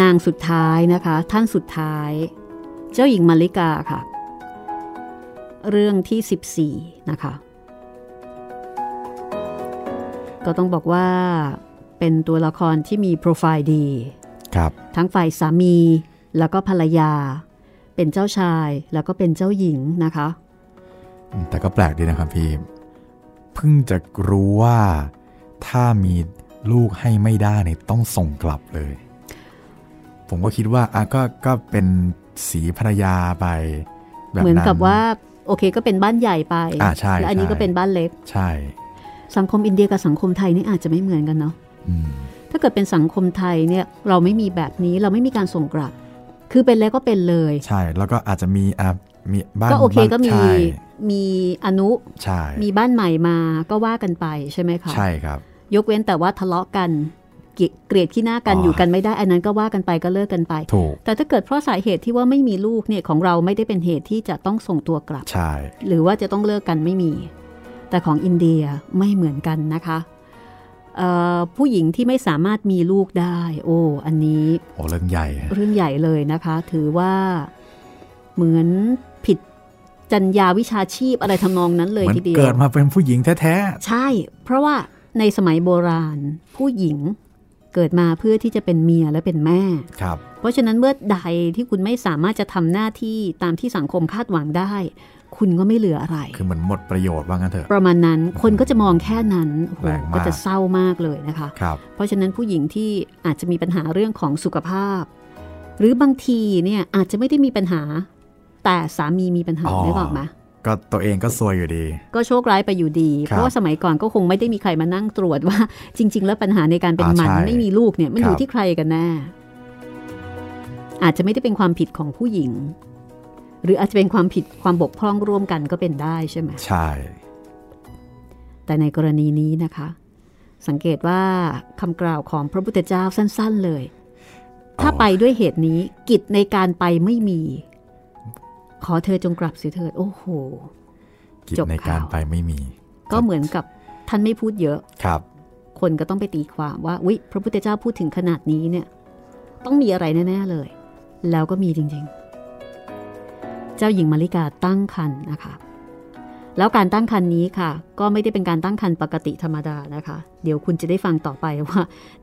นางสุดท้ายนะคะท่านสุดท้ายเจ้าหญิงมัลลิกาค่ะเรื่องที่สิบสี่นะคะก็ต้องบอกว่าเป็นตัวละครที่มีโปรไฟล์ดีครับทั้งฝ่ายสามีแล้วก็ภรรยาเป็นเจ้าชายแล้วก็เป็นเจ้าหญิงนะคะแต่ก็แปลกดีนะครับพี่เพิ่งจะรู้ว่าถ้ามีลูกให้ไม่ได้เนี่ยต้องส่งกลับเลยผมก็คิดว่าอ่ะก็ก็เป็นสีภรรยาไปแบบนั้นเหมือนกับว่าโอเคก็เป็นบ้านใหญ่ไปอ่ะใช่และอันนี้ก็เป็นบ้านเล็กใช่สังคมอินเดียกับสังคมไทยนี่อาจจะไม่เหมือนกันเนาะถ้าเกิดเป็นสังคมไทยเนี่ยเราไม่มีแบบนี้เราไม่มีการส่งกลับคือเป็นแล้วก็เป็นเลยใช่แล้วก็อาจจะมีอ่ะมีบ้านก็โอเคก็มีมีอนุใช่มีบ้านใหม่มาก็ว่ากันไปใช่ไหมคะใช่ครับยกเว้นแต่ว่าทะเลาะกันเกลียดขี้หน้ากันอยู่กันไม่ได้อันนั้นก็ว่ากันไปก็เลิกกันไปแต่ถ้าเกิดเพราะสาเหตุที่ว่าไม่มีลูกเนี่ยของเราไม่ได้เป็นเหตุที่จะต้องส่งตัวกลับใช่หรือว่าจะต้องเลิกกันไม่มีแต่ของอินเดียไม่เหมือนกันนะคะผู้หญิงที่ไม่สามารถมีลูกได้โอ้อันนี้โอ้เรื่องใหญ่เรื่องใหญ่เลยนะคะถือว่าเหมือนผิดจรรยาวิชาชีพอะไรทำนองนั้นเลยทีเดียวเกิดมาเป็นผู้หญิงแท้ๆใช่เพราะว่าในสมัยโบราณผู้หญิงเกิดมาเพื่อที่จะเป็นเมียและเป็นแม่ครับเพราะฉะนั้นเมื่อใดที่คุณไม่สามารถจะทำหน้าที่ตามที่สังคมคาดหวังได้คุณก็ไม่เหลืออะไรคือเหมือนหมดประโยชน์ว่างั้นเถอะประมาณนั้นคนก็จะมองแค่นั้นโอ้โหก็จะเศร้ามากเลยนะคะเพราะฉะนั้นผู้หญิงที่อาจจะมีปัญหาเรื่องของสุขภาพหรือบางทีเนี่ยอาจจะไม่ได้มีปัญหาแต่สามีมีปัญหาได้บอกมาก็ตัวเองก็ซวยอยู่ดีก็โชคร้ายไปอยู่ดีเพราะว่าสมัยก่อนก็คงไม่ได้มีใครมานั่งตรวจว่าจริงๆแล้วปัญหาในการเป็นมันไม่มีลูกเนี่ยมันอยู่ที่ใครกันแน่อาจจะไม่ได้เป็นความผิดของผู้หญิงหรืออาจจะเป็นความผิดความบกพร่องร่วมกันก็เป็นได้ใช่ไหมใช่แต่ในกรณีนี้นะคะสังเกตว่าคำกล่าวของพระพุทธเจ้าสั้นๆเลยถ้าไปด้วยเหตุนี้กิจในการไปไม่มีขอเธอจงกลับสิเถิดโอ้โหกิจในการไปไม่มีก็เหมือนกับท่านไม่พูดเยอะครับคนก็ต้องไปตีความว่าอุ๊ยพระพุทธเจ้าพูดถึงขนาดนี้เนี่ยต้องมีอะไรแน่ๆเลยแล้วก็มีจริงๆเจ้าหญิงมัลลิกาตั้งครรภ์นะคะแล้วการตั้งครรภ์นี้ค่ะก็ไม่ได้เป็นการตั้งครรภ์ปกติธรรมดานะคะเดี๋ยวคุณจะได้ฟังต่อไปว่า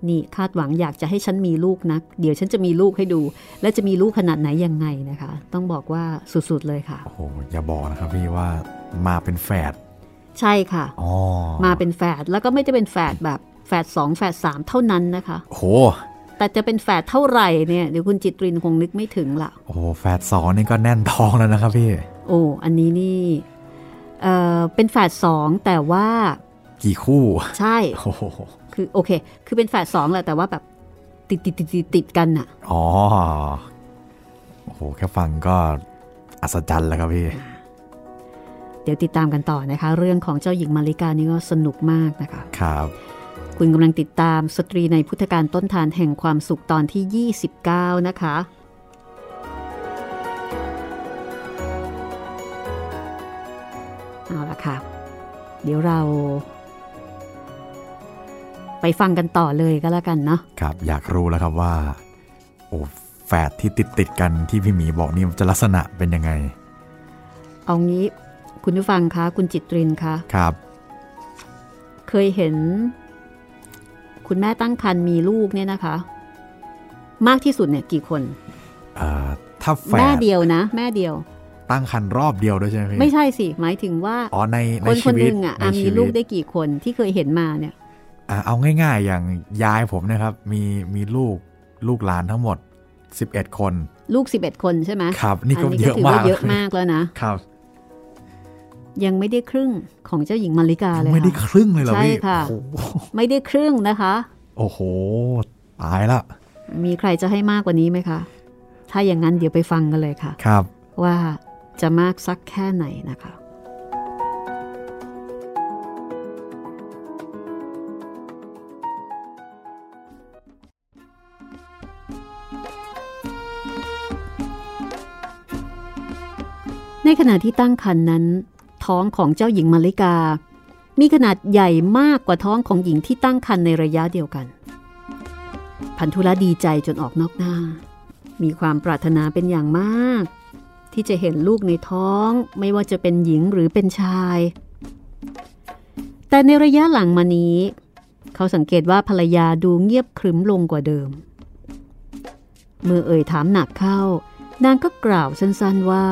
นี่คาดหวังอยากจะให้ฉันมีลูกนักเดี๋ยวฉันจะมีลูกให้ดูและจะมีลูกขนาดไหนยังไงนะคะต้องบอกว่าสุดๆเลยค่ะโอ้โหอย่าบอกนะครับพี่ว่ามาเป็นแฝดใช่ค่ะอ๋อมาเป็นแฝดแล้วก็ไม่ได้เป็นแฝดแบบแฝดสองแฝดสามเท่านั้นนะคะโอ้โหแต่จะเป็นแฝดเท่าไหร่เนี่ยเดี๋ยวคุณจิตรินคงนึกไม่ถึงละโอ้แฝดสองนี่ก็แน่นท้องแล้วนะครับพี่โอ้อันนี้นี่เอ่อเป็นแฝดสองแต่ว่ากี่คู่ใช่โอ้คือโอเคคือเป็นแฝดสองแหละแต่ว่าแบบติดติดติดติดติดกันอ่ะอ๋อโอ้โหแค่ฟังก็อัศจรรย์แล้วครับพี่เดี๋ยวติดตามกันต่อนะคะเรื่องของเจ้าหญิงมัลลิกานี่ก็สนุกมากนะคะครับคุณกำลังติดตามสตรีในพุทธกาลต้นทานแห่งความสุขตอนที่ยี่สิบเก้านะคะเอาล่ะค่ะเดี๋ยวเราไปฟังกันต่อเลยก็แล้วกันเนาะครับอยากรู้แล้วครับว่าโอ้แฝดที่ติดติดกันที่พี่หมีบอกนี่จะลักษณะเป็นยังไงเอางี้คุณผู้ฟังคะคุณจิตรินคะครับเคยเห็นคุณแม่ตั้งครรภ์มีลูกเนี่ยนะคะมากที่สุดเนี่ยกี่คนถ้าแฝดแม่เดียวนะแม่เดียวตั้งครรภ์รอบเดียวด้วยใช่ไหมไม่ใช่สิหมายถึงว่าอ๋อในคนคนหนึ่งอ่ะมีลูกได้กี่คนที่เคยเห็นมาเนี่ยเอาง่ายๆอย่างยายผมนะครับมีมีลูกลูกหลานทั้งหมดสิบเอ็ดคนลูกสิบเอ็ดคนใช่ไหมครับนี่ก็เยอะมากเยอะมากแล้วนะครับยังไม่ได้ครึ่งของเจ้าหญิงมัลลิกาเลยค่ะไม่ได้ครึ่งเลยเหรอพี่ใช่ค่ะไม่ได้ครึ่งนะคะโอ้โหตายละมีใครจะให้มากกว่านี้ไหมคะถ้าอย่างนั้นเดี๋ยวไปฟังกันเลยค่ะครับว่าจะมากสักแค่ไหนนะคะในขณะที่ตั้งครรภ์นั้นท้องของเจ้าหญิงมัลลิกามีขนาดใหญ่มากกว่าท้องของหญิงที่ตั้งครรภ์ในระยะเดียวกันภ พันธุละดีใจจนออกนอกหน้ามีความปรารถนาเป็นอย่างมากที่จะเห็นลูกในท้องไม่ว่าจะเป็นหญิงหรือเป็นชายแต่ในระยะหลังมานี้เขาสังเกตว่าภรรยาดูเงียบขรึมลงกว่าเดิมเมื่อเอ่ยถามหนักเข้านางก็กล่าวสั้นๆว่า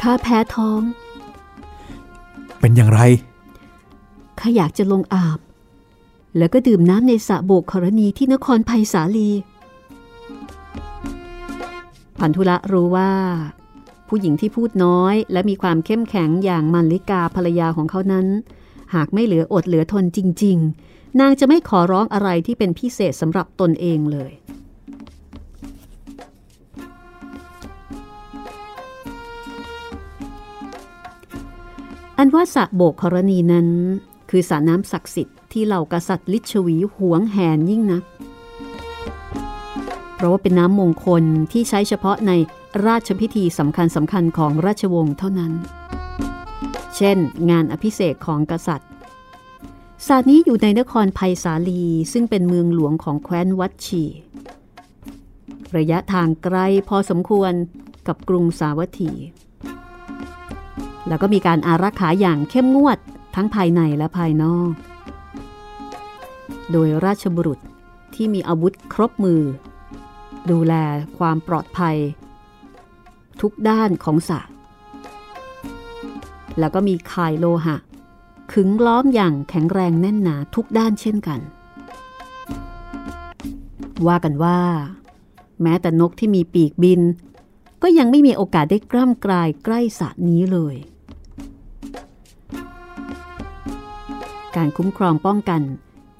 ข้าแพ้ท้องเป็นอย่างไรข้าอยากจะลงอาบแล้วก็ดื่มน้ำในสระโบกขรณีที่นครไผ่สาลีพันธุละรู้ว่าผู้หญิงที่พูดน้อยและมีความเข้มแข็งอย่างมัลลิกาภรรยาของเขานั้นหากไม่เหลืออดเหลือทนจริงๆนางจะไม่ขอร้องอะไรที่เป็นพิเศษสำหรับตนเองเลยอันว่าสระโบกขรณีนั้นคือสระน้ำศักดิ์สิทธิ์ที่เหล่ากษัตริย์ลิชวีหวงแหนยิ่งนักเพราะว่าเป็นน้ำมงคลที่ใช้เฉพาะในราชพิธีสำคัญสำคัญของราชวงศ์เท่านั้นเช่นงานอภิเษกของกษัตริย์สระนี้อยู่ในนครไผ่สาลีซึ่งเป็นเมืองหลวงของแคว้นวัดชีระยะทางไกลพอสมควรกับกรุงสาวัตถีแล้วก็มีการอารักขาอย่างเข้มงวดทั้งภายในและภายนอกโดยราชบุรุษที่มีอาวุธครบมือดูแลความปลอดภัยทุกด้านของสระแล้วก็มีข่ายโลหะขึงล้อมอย่างแข็งแรงแน่นหนาทุกด้านเช่นกันว่ากันว่าแม้แต่นกที่มีปีกบินก็ยังไม่มีโอกาสได้กล้ำกลายใกล้สระนี้เลยการคุ้มครองป้องกัน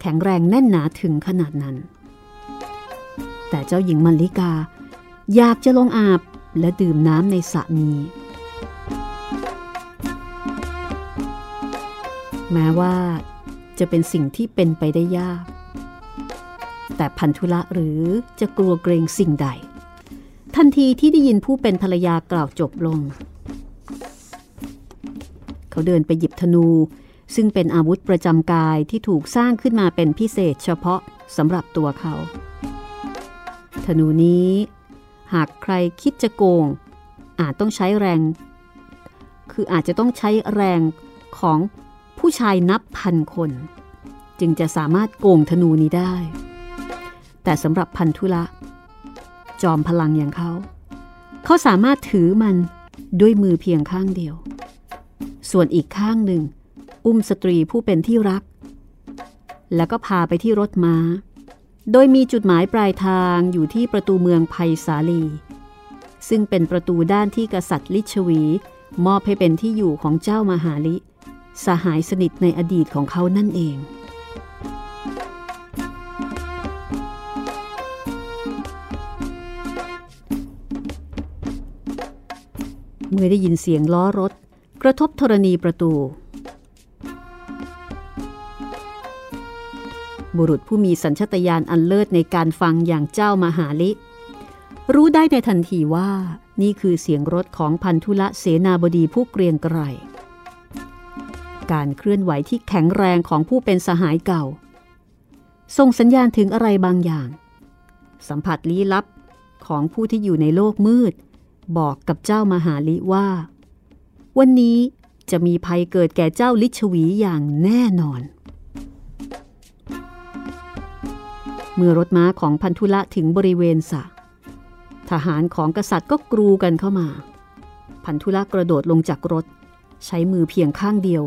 แข็งแรงแน่นหนาถึงขนาดนั้นแต่เจ้าหญิงมัลลิกาอยากจะลงอาบและดื่มน้ำในสระนี้แม้ว่าจะเป็นสิ่งที่เป็นไปได้ยากแต่พันธุละหรือจะกลัวเกรงสิ่งใดทันทีที่ได้ยินผู้เป็นภรรยากล่าวจบลงเขาเดินไปหยิบธนูซึ่งเป็นอาวุธประจำกายที่ถูกสร้างขึ้นมาเป็นพิเศษเฉพาะสำหรับตัวเขาธนูนี้หากใครคิดจะโกงอาจต้องใช้แรงคืออาจจะต้องใช้แรงของผู้ชายนับพันคนจึงจะสามารถโกงธนูนี้ได้แต่สำหรับพันธุละจอมพลังอย่างเขาเขาสามารถถือมันด้วยมือเพียงข้างเดียวส่วนอีกข้างหนึ่งอุ้มสตรีผู้เป็นที่รักแล้วก็พาไปที่รถม้าโดยมีจุดหมายปลายทางอยู่ที่ประตูเมืองไผ่สาลีซึ่งเป็นประตูด้านที่กษัตริย์ลิชวีมอบให้เป็นที่อยู่ของเจ้ามหาลิสหายสนิทในอดีตของเขานั่นเองเมื่อได้ยินเสียงล้อรถกระทบธรณีประตูบุรุษผู้มีสัญชาตญาณอันเลิศในการฟังอย่างเจ้ามหาลิรู้ได้ในทันทีว่านี่คือเสียงรถของพันธุละเสนาบดีผู้เกรียงไกรการเคลื่อนไหวที่แข็งแรงของผู้เป็นสหายเก่าส่งสัญญาณถึงอะไรบางอย่างสัมผัสลี้ลับของผู้ที่อยู่ในโลกมืดบอกกับเจ้ามหาลิว่าวันนี้จะมีภัยเกิดแก่เจ้าลิชวีอย่างแน่นอนเมื่อรถม้าของพันธุละถึงบริเวณสระทหารของกษัตริย์ก็กรูกันเข้ามาพันธุละกระโดดลงจากรถใช้มือเพียงข้างเดียว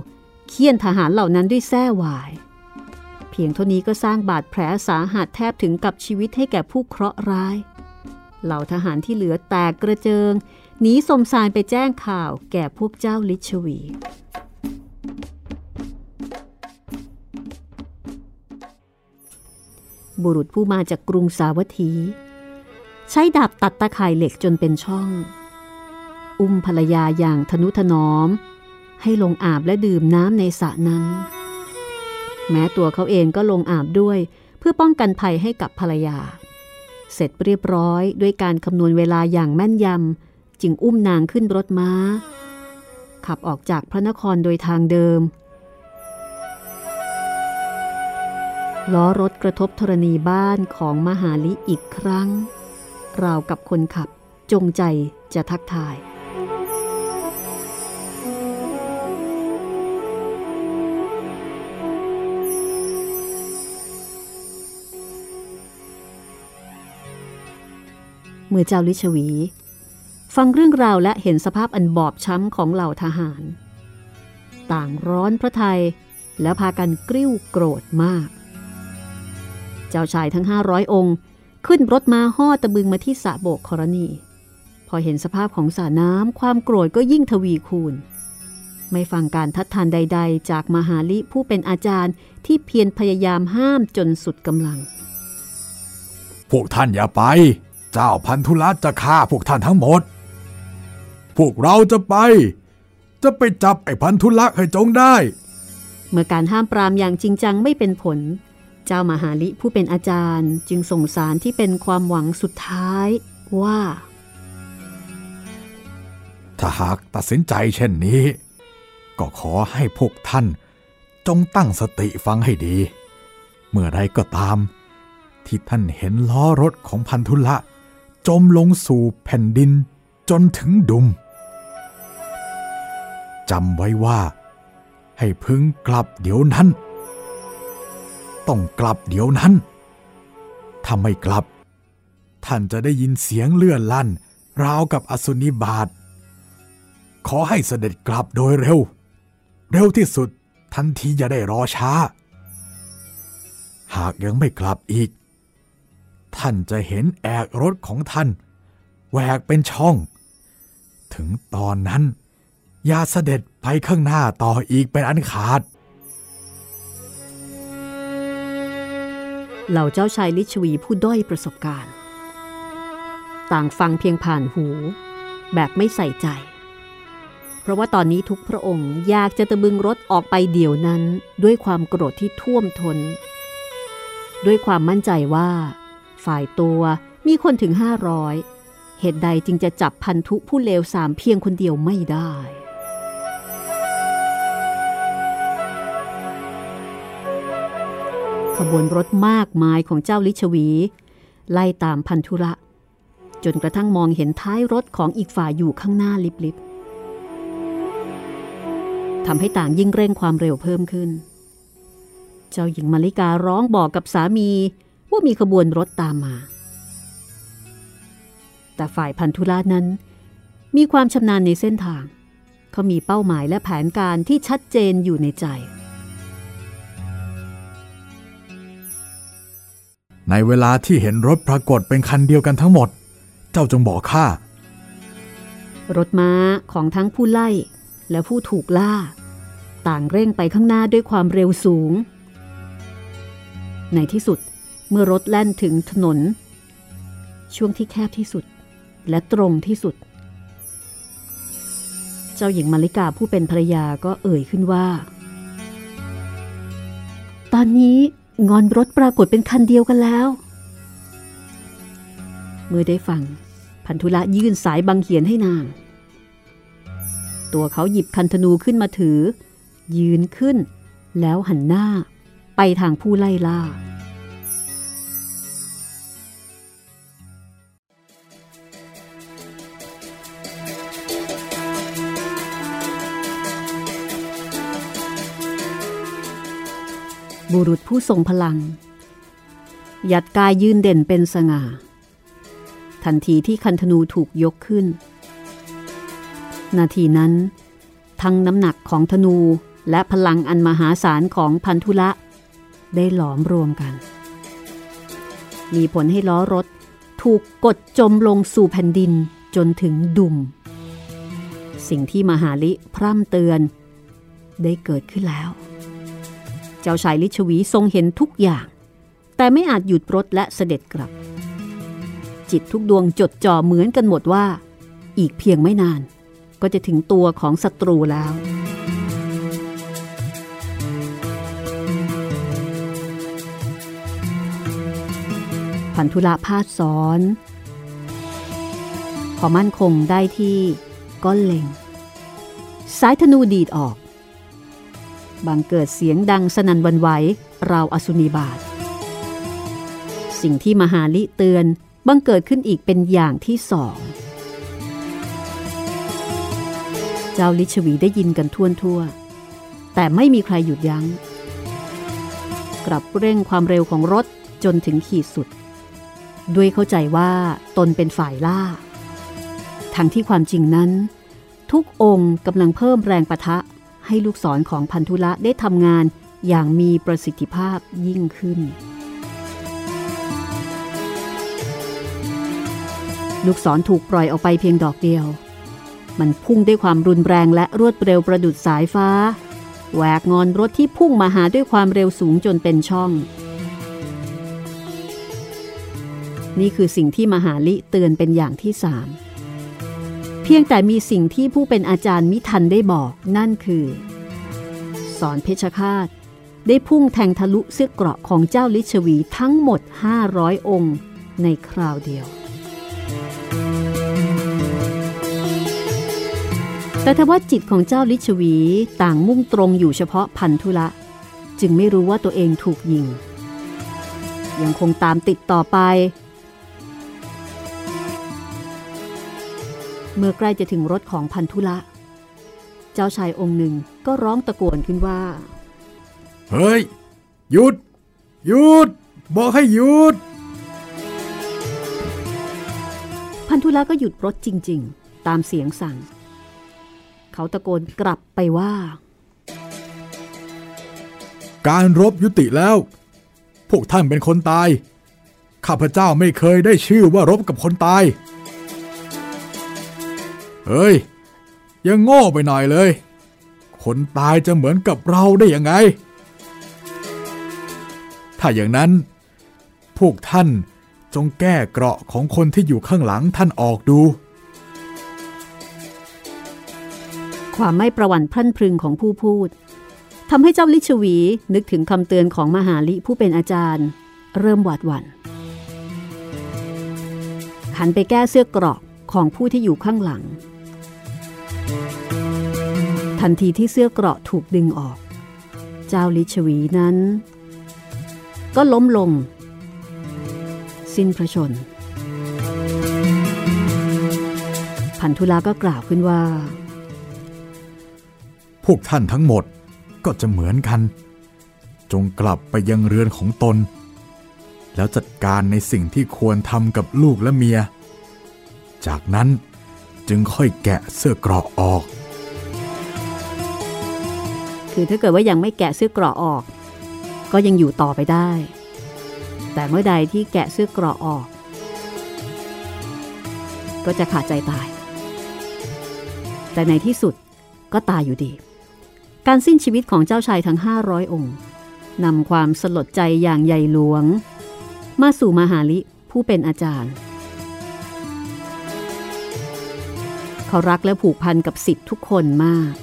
เคี่ยนทหารเหล่านั้นด้วยแส้หวายเพียงเท่านี้ก็สร้างบาดแผลสาหัสแทบถึงกับชีวิตให้แก่ผู้เคราะห์ร้ายเหล่าทหารที่เหลือแตกกระเจิงหนีสมสารไปแจ้งข่าวแก่พวกเจ้าลิชวีบุรุษผู้มาจากกรุงสาวัตถีใช้ดาบตัดตะข่ายเหล็กจนเป็นช่องอุ้มภรรยาอย่างทนุถนอมให้ลงอาบและดื่มน้ำในสระนั้นแม้ตัวเขาเองก็ลงอาบด้วยเพื่อป้องกันภัยให้กับภรรยาเสร็จเรียบร้อยด้วยการคำนวณเวลาอย่างแม่นยำจึงอุ้มนางขึ้นรถม้าขับออกจากพระนครโดยทางเดิม ล้อรถกระทบธรณีบ้านของมหาลิอีกครั้งราวกับคนขับจงใจจะทักทายเมื่อเจ้าลิชวีฟังเรื่องราวและเห็นสภาพอันบอบช้ำของเหล่าทหารต่างร้อนพระทัยแล้วพากันกริ้วโกรธมากเจ้าชายทั้งห้าร้อยองค์ขึ้นรถมาห่อตะบึงมาที่สระโบกขรณีพอเห็นสภาพของสระน้ำความโกรธก็ยิ่งทวีคูณไม่ฟังการทัดทานใดๆจากมหาลิผู้เป็นอาจารย์ที่เพียรพยายามห้ามจนสุดกำลังพวกท่านอย่าไปเจ้าพันธุรัตน์จะฆ่าพวกท่านทั้งหมดพวกเราจะไปจะไปจับไอ้พันธุรัตน์ให้จงได้เมื่อการห้ามปรามอย่างจริงจังไม่เป็นผลเจ้ามหาลิผู้เป็นอาจารย์จึงส่งสารที่เป็นความหวังสุดท้ายว่าถ้าหากตัดสินใจเช่นนี้ก็ขอให้พวกท่านจงตั้งสติฟังให้ดีเมื่อไรก็ตามที่ท่านเห็นล้อรถของพันธุละจมลงสู่แผ่นดินจนถึงดุมจำไว้ว่าให้พึงกลับเดี๋ยวนั้นต้องกลับเดี๋ยวนั้นถ้าไม่กลับท่านจะได้ยินเสียงเลื่อนลั่นราวกับอสุนิบาตขอให้เสด็จกลับโดยเร็วเร็วที่สุดทันทีอย่าได้รอช้าหากยังไม่กลับอีกท่านจะเห็นแอกรถของท่านแหวกเป็นช่องถึงตอนนั้นอย่าเสด็จไปข้างหน้าต่ออีกเป็นอันขาดเหล่าเจ้าชายลิชวีผู้ด้อยประสบการณ์ต่างฟังเพียงผ่านหูแบบไม่ใส่ใจเพราะว่าตอนนี้ทุกพระองค์อยากจะตะบึงรถออกไปเดี๋ยวนั้นด้วยความโกรธที่ท่วมท้นด้วยความมั่นใจว่าฝ่ายตัวมีคนถึงห้าร้อยเหตุใดจึงจะจับพันธุผู้เลวสามเพียงคนเดียวไม่ได้ขบวนรถมากมายของเจ้าลิชวีไล่ตามพันธุระจนกระทั่งมองเห็นท้ายรถของอีกฝ่ายอยู่ข้างหน้าลิบๆทำให้ต่างยิ่งเร่งความเร็วเพิ่มขึ้นเจ้าหญิงมาลิการ้องบอกกับสามีว่ามีขบวนรถตามมาแต่ฝ่ายพันธุระนั้นมีความชำนาญในเส้นทางเขามีเป้าหมายและแผนการที่ชัดเจนอยู่ในใจในเวลาที่เห็นรถปรากฏเป็นคันเดียวกันทั้งหมดเจ้าจงบอกข้ารถม้าของทั้งผู้ไล่และผู้ถูกล่าต่างเร่งไปข้างหน้าด้วยความเร็วสูงในที่สุดเมื่อรถแล่นถึงถนนช่วงที่แคบที่สุดและตรงที่สุดเจ้าหญิงมาลิกาผู้เป็นภรรยาก็เอ่ยขึ้นว่าตอนนี้งอนรถปรากฏเป็นคันเดียวกันแล้วเมื่อได้ฟังพันธุละยื่นสายบังเหียนให้นางตัวเขาหยิบคันธนูขึ้นมาถือยืนขึ้นแล้วหันหน้าไปทางผู้ไล่ล่าบุรุษผู้ทรงพลังหยัดกายยืนเด่นเป็นสง่าทันทีที่คันธนูถูกยกขึ้นนาทีนั้นทั้งน้ำหนักของธนูและพลังอันมหาศาลของพันธุละได้หลอมรวมกันมีผลให้ล้อรถถูกกดจมลงสู่แผ่นดินจนถึงดุมสิ่งที่มหาลิพร่ำเตือนได้เกิดขึ้นแล้วเจ้าชายลิชวีทรงเห็นทุกอย่างแต่ไม่อาจหยุดรถและเสด็จกลับจิตทุกดวงจดจ่อเหมือนกันหมดว่าอีกเพียงไม่นานก็จะถึงตัวของศัตรูแล้วพันธุละพาดสอนพอมั่นคงได้ที่ก็เล็งสายธนูดีดออกบังเกิดเสียงดังสนั่นหวั่นไหวราวอสุนิบาต สิ่งที่มหาลิเตือนบังเกิดขึ้นอีกเป็นอย่างที่สองเจ้าลิชวีได้ยินกันท่วนทั่วแต่ไม่มีใครหยุดยั้งกลับเร่งความเร็วของรถจนถึงขีดสุดด้วยเข้าใจว่าตนเป็นฝ่ายล่าทั้งที่ความจริงนั้นทุกองค์กำลังเพิ่มแรงปะทะให้ลูกศรของพันธุละได้ทำงานอย่างมีประสิทธิภาพยิ่งขึ้นลูกศรถูกปล่อยออกไปเพียงดอกเดียวมันพุ่งด้วยความรุนแรงและรวดเร็วประดุจสายฟ้าแหวกงอนรถที่พุ่งมาหาด้วยความเร็วสูงจนเป็นช่องนี่คือสิ่งที่มหาลิเตือนเป็นอย่างที่สามเพียงแต่มีสิ่งที่ผู้เป็นอาจารย์มิทันได้บอกนั่นคือสอนเพชฌฆาตได้พุ่งแทงทะลุเสื้อเกราะของเจ้าลิชวีทั้งหมดห้าร้อยองค์ในคราวเดียวแต่ทว่าจิตของเจ้าลิชวีต่างมุ่งตรงอยู่เฉพาะพันธุละจึงไม่รู้ว่าตัวเองถูกยิงยังคงตามติดต่อไปเมื่อใกล้จะถึงรถของพันธุละเจ้าชายองค์หนึ่งก็ร้องตะโกนขึ้นว่าเฮ้ยหยุดหยุดบอกให้หยุดพันธุละก็หยุดรถจริงๆตามเสียงสั่งเขาตะโกนกลับไปว่าการรบยุติแล้วพวกท่านเป็นคนตายข้าพเจ้าไม่เคยได้ชื่อว่ารบกับคนตายเฮ้ยยังโง่ไปหน่อยเลยคนตายจะเหมือนกับเราได้ยังไงถ้าอย่างนั้นพวกท่านจงแก้เกราะของคนที่อยู่ข้างหลังท่านออกดูความไม่ประหวั่นพรั่นพรึงของผู้พูดทำให้เจ้าลิชวีนึกถึงคำเตือนของมหาลิผู้เป็นอาจารย์เริ่มหวาดหวั่นหันไปแก้เสื้อเกราะของผู้ที่อยู่ข้างหลังทันทีที่เสื้อเกราะถูกดึงออกเจ้าลิชวีนั้นก็ล้มลงสิ้นพระชนพันธุลาก็กล่าวขึ้นว่าพวกท่านทั้งหมดก็จะเหมือนกันจงกลับไปยังเรือนของตนแล้วจัดการในสิ่งที่ควรทำกับลูกและเมียจากนั้นจึงค่อยแกะเสื้อเกราะออกคือถ้าเกิดว่ายังไม่แกะเสื้อเกราะออกก็ยังอยู่ต่อไปได้แต่เมื่อใดที่แกะเสื้อเกราะออกก็จะขาดใจตายแต่ในที่สุดก็ตายอยู่ดีการสิ้นชีวิตของเจ้าชายทั้งห้าร้อยองค์นำความสลดใจอย่างใหญ่หลวงมาสู่มหาลิผู้เป็นอาจารย์เขารักและผูกพันกับศิษย์ทุกคนมาก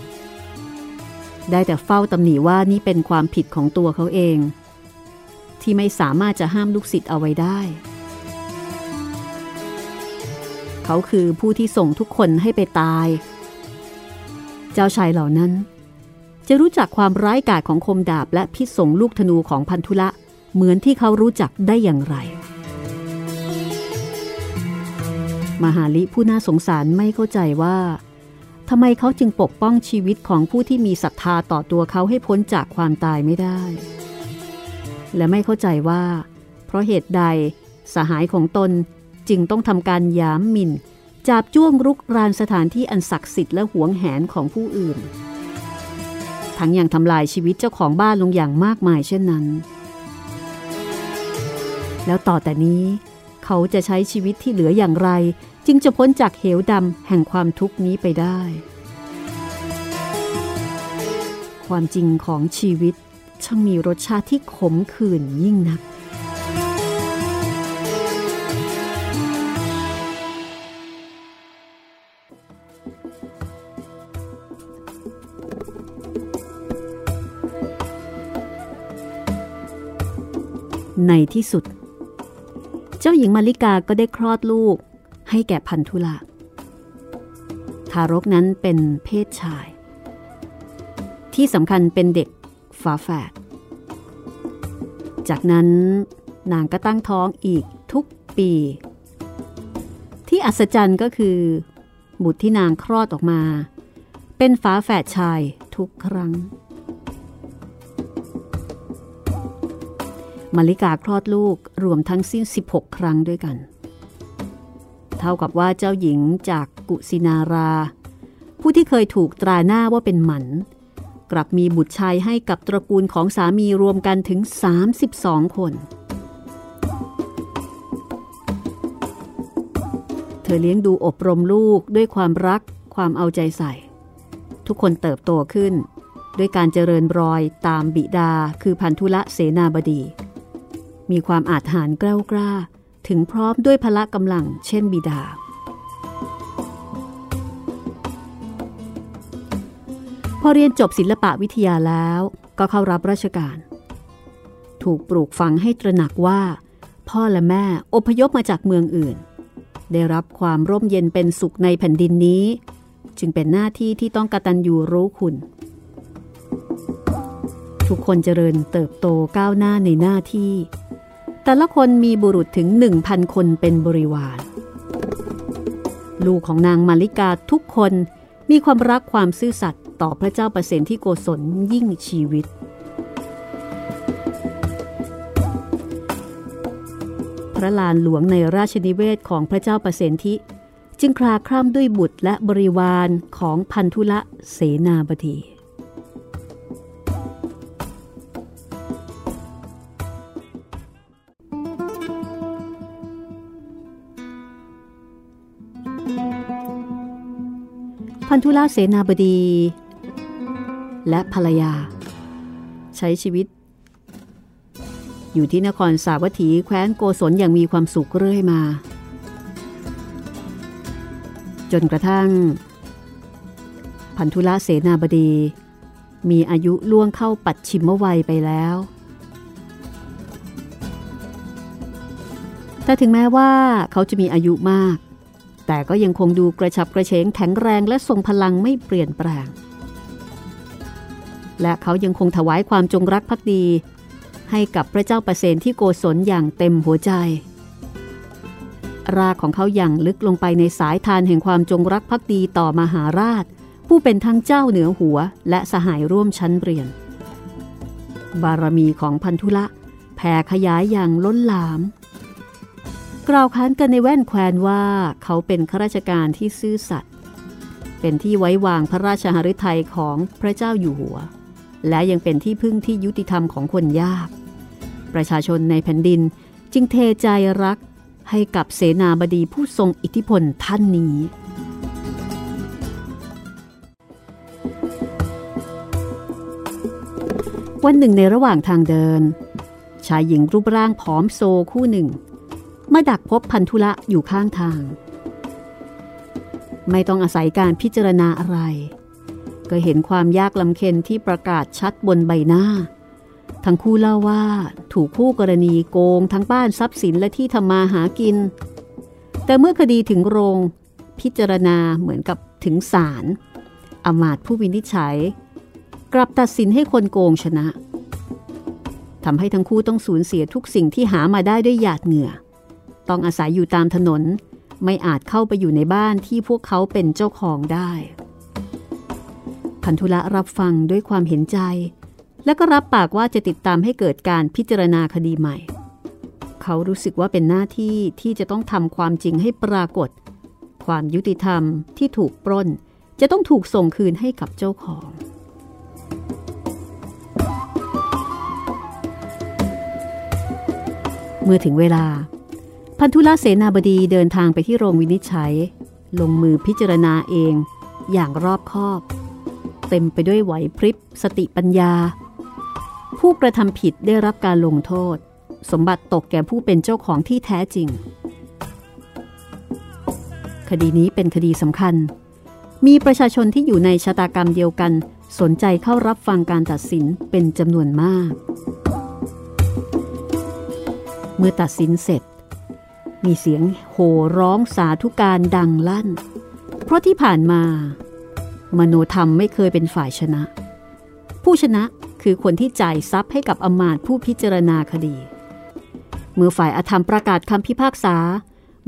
ได้แต่เฝ้าตำหนิว่านี่เป็นความผิดของตัวเขาเองที่ไม่สามารถจะห้ามลูกศิษย์เอาไว้ได้เขาคือผู้ที่ส่งทุกคนให้ไปตายเจ้าชายเหล่านั้นจะรู้จักความร้ายกาจของคมดาบและพิษสงลูกธนูของพันธุละเหมือนที่เขารู้จักได้อย่างไรมหาลิผู้น่าสงสารไม่เข้าใจว่าทำไมเขาจึงปกป้องชีวิตของผู้ที่มีศรัทธาต่อตัวเขาให้พ้นจากความตายไม่ได้และไม่เข้าใจว่าเพราะเหตุใดสหายของตนจึงต้องทำการหยามหมิ่นจาบจ้วงรุกรานสถานที่อันศักดิ์สิทธิ์และหวงแหนของผู้อื่นทั้งยังทำลายชีวิตเจ้าของบ้านลงอย่างมากมายเช่นนั้นแล้วต่อแต่นี้เขาจะใช้ชีวิตที่เหลืออย่างไรจึงจะพ้นจากเหวดำแห่งความทุกข์นี้ไปได้ความจริงของชีวิตช่างมีรสชาติที่ขมขื่นยิ่งนักในที่สุดเจ้าหญิงมาลิกาก็ได้คลอดลูกให้แก่พันธุละทารกนั้นเป็นเพศชายที่สำคัญเป็นเด็กฝาแฝดจากนั้น นางก็ตั้งท้องอีกทุกปีที่อัศจรรย์ก็คือบุตรที่นางคลอดออกมาเป็นฝาแฝดชายทุกครั้งมาลิกาคลอดลูกรวมทั้งสิ้นสิบหกครั้งด้วยกันเท่ากับว่าเจ้าหญิงจากกุสินาราผู้ที่เคยถูกตราหน้าว่าเป็นหมันกลับมีบุตรชายให้กับตระกูลของสามีรวมกันถึงสามสิบสองคนเธอเลี้ยงดูอบรมลูกด้วยความรักความเอาใจใส่ทุกคนเติบโตขึ้นด้วยการเจริญรอยตามบิดาคือพันธุละเสนาบดีมีความอาจหาญแกล้วกล้าถึงพร้อมด้วยพละกำลังเช่นบิดาพอเรียนจบศิลปวิทยาแล้วก็เข้ารับราชการถูกปลูกฝังให้ตระหนักว่าพ่อและแม่อพยพมาจากเมืองอื่นได้รับความร่มเย็นเป็นสุขในแผ่นดินนี้จึงเป็นหน้าที่ที่ต้องกตัญญูรู้คุณทุกคนเจริญเติบโตก้าวหน้าในหน้าที่แต่ละคนมีบุรุษถึง หนึ่งพัน คนเป็นบริวารลูกของนางมาลิกาทุกคนมีความรักความซื่อสัตย์ต่อพระเจ้าประเสนที่โกศลยิ่งชีวิตพระลานหลวงในราชนิเวศของพระเจ้าประเสนที่จึงคลาคร่ำด้วยบุตรและบริวารของพันธุละเสนาบดีพันธุละเสนาบดีและภรรยาใช้ชีวิตอยู่ที่นครสาวัตถีแคว้นโกศลอย่างมีความสุขเรื่อยมาจนกระทั่งพันธุละเสนาบดีมีอายุล่วงเข้าปัจฉิมวัยไปแล้วแต่ถึงแม้ว่าเขาจะมีอายุมากแต่ก็ยังคงดูกระฉับกระเฉงแข็งแรงและทรงพลังไม่เปลี่ยนแปลงและเขายังคงถวายความจงรักภักดีให้กับพระเจ้าประเสนที่โกศลอย่างเต็มหัวใจรากของเขาอย่างลึกลงไปในสายทานแห่งความจงรักภักดีต่อมหาราชผู้เป็นทั้งเจ้าเหนือหัวและสหายร่วมชั้นเรียนบารมีของพันธุละแผ่ขยายอย่างล้นหลามกล่าวค้านกันในแว่นแคว้นว่าเขาเป็นข้าราชการที่ซื่อสัตย์เป็นที่ไว้วางพระราชหฤทัยของพระเจ้าอยู่หัวและยังเป็นที่พึ่งที่ยุติธรรมของคนยากประชาชนในแผ่นดินจึงเทใจรักให้กับเสนาบดีผู้ทรงอิทธิพลท่านนี้วันหนึ่งในระหว่างทางเดินชายหญิงรูปร่างผอมโซคู่หนึ่งมาดักพบพันธุละอยู่ข้างทางไม่ต้องอาศัยการพิจารณาอะไรก็เห็นความยากลำเค็ญที่ประกาศชัดบนใบหน้าทั้งคู่เล่าว่าถูกคู่กรณีโกงทั้งบ้านทรัพย์สินและที่ทำมาหากินแต่เมื่อคดีถึงโรงพิจารณาเหมือนกับถึงศาลอำมาตย์ผู้วินิจฉัยกลับตัดสินให้คนโกงชนะทำให้ทั้งคู่ต้องสูญเสียทุกสิ่งที่หามาได้ด้วยหยาดเหงื่อต้องอาศัยอยู่ตามถนนไม่อาจเข้าไปอยู่ในบ้านที่พวกเขาเป็นเจ้าของได้พันธุละรับฟังด้วยความเห็นใจและก็รับปากว่าจะติดตามให้เกิดการพิจารณาคดีใหม่เขารู้สึกว่าเป็นหน้าที่ที่จะต้องทำความจริงให้ปรากฏความยุติธรรมที่ถูกปล้นจะต้องถูกส่งคืนให้กับเจ้าของเมื่อถึงเวลาพันธุละเสนาบดีเดินทางไปที่โรงวินิจฉัยลงมือพิจารณาเองอย่างรอบคอบเต็มไปด้วยไหวพริบสติปัญญาผู้กระทำผิดได้รับการลงโทษสมบัติตกแก่ผู้เป็นเจ้าของที่แท้จริงคดีนี้เป็นคดีสำคัญมีประชาชนที่อยู่ในชะตากรรมเดียวกันสนใจเข้ารับฟังการตัดสินเป็นจำนวนมากเมื่อตัดสินเสร็จมีเสียงโห่ร้องสาธุการดังลั่นเพราะที่ผ่านมามโนธรรมไม่เคยเป็นฝ่ายชนะผู้ชนะคือคนที่จ่ายทรัพย์ให้กับอำมาตย์ผู้พิจารณาคดี เมื่อฝ่ายอธรรมประกาศคำพิพากษา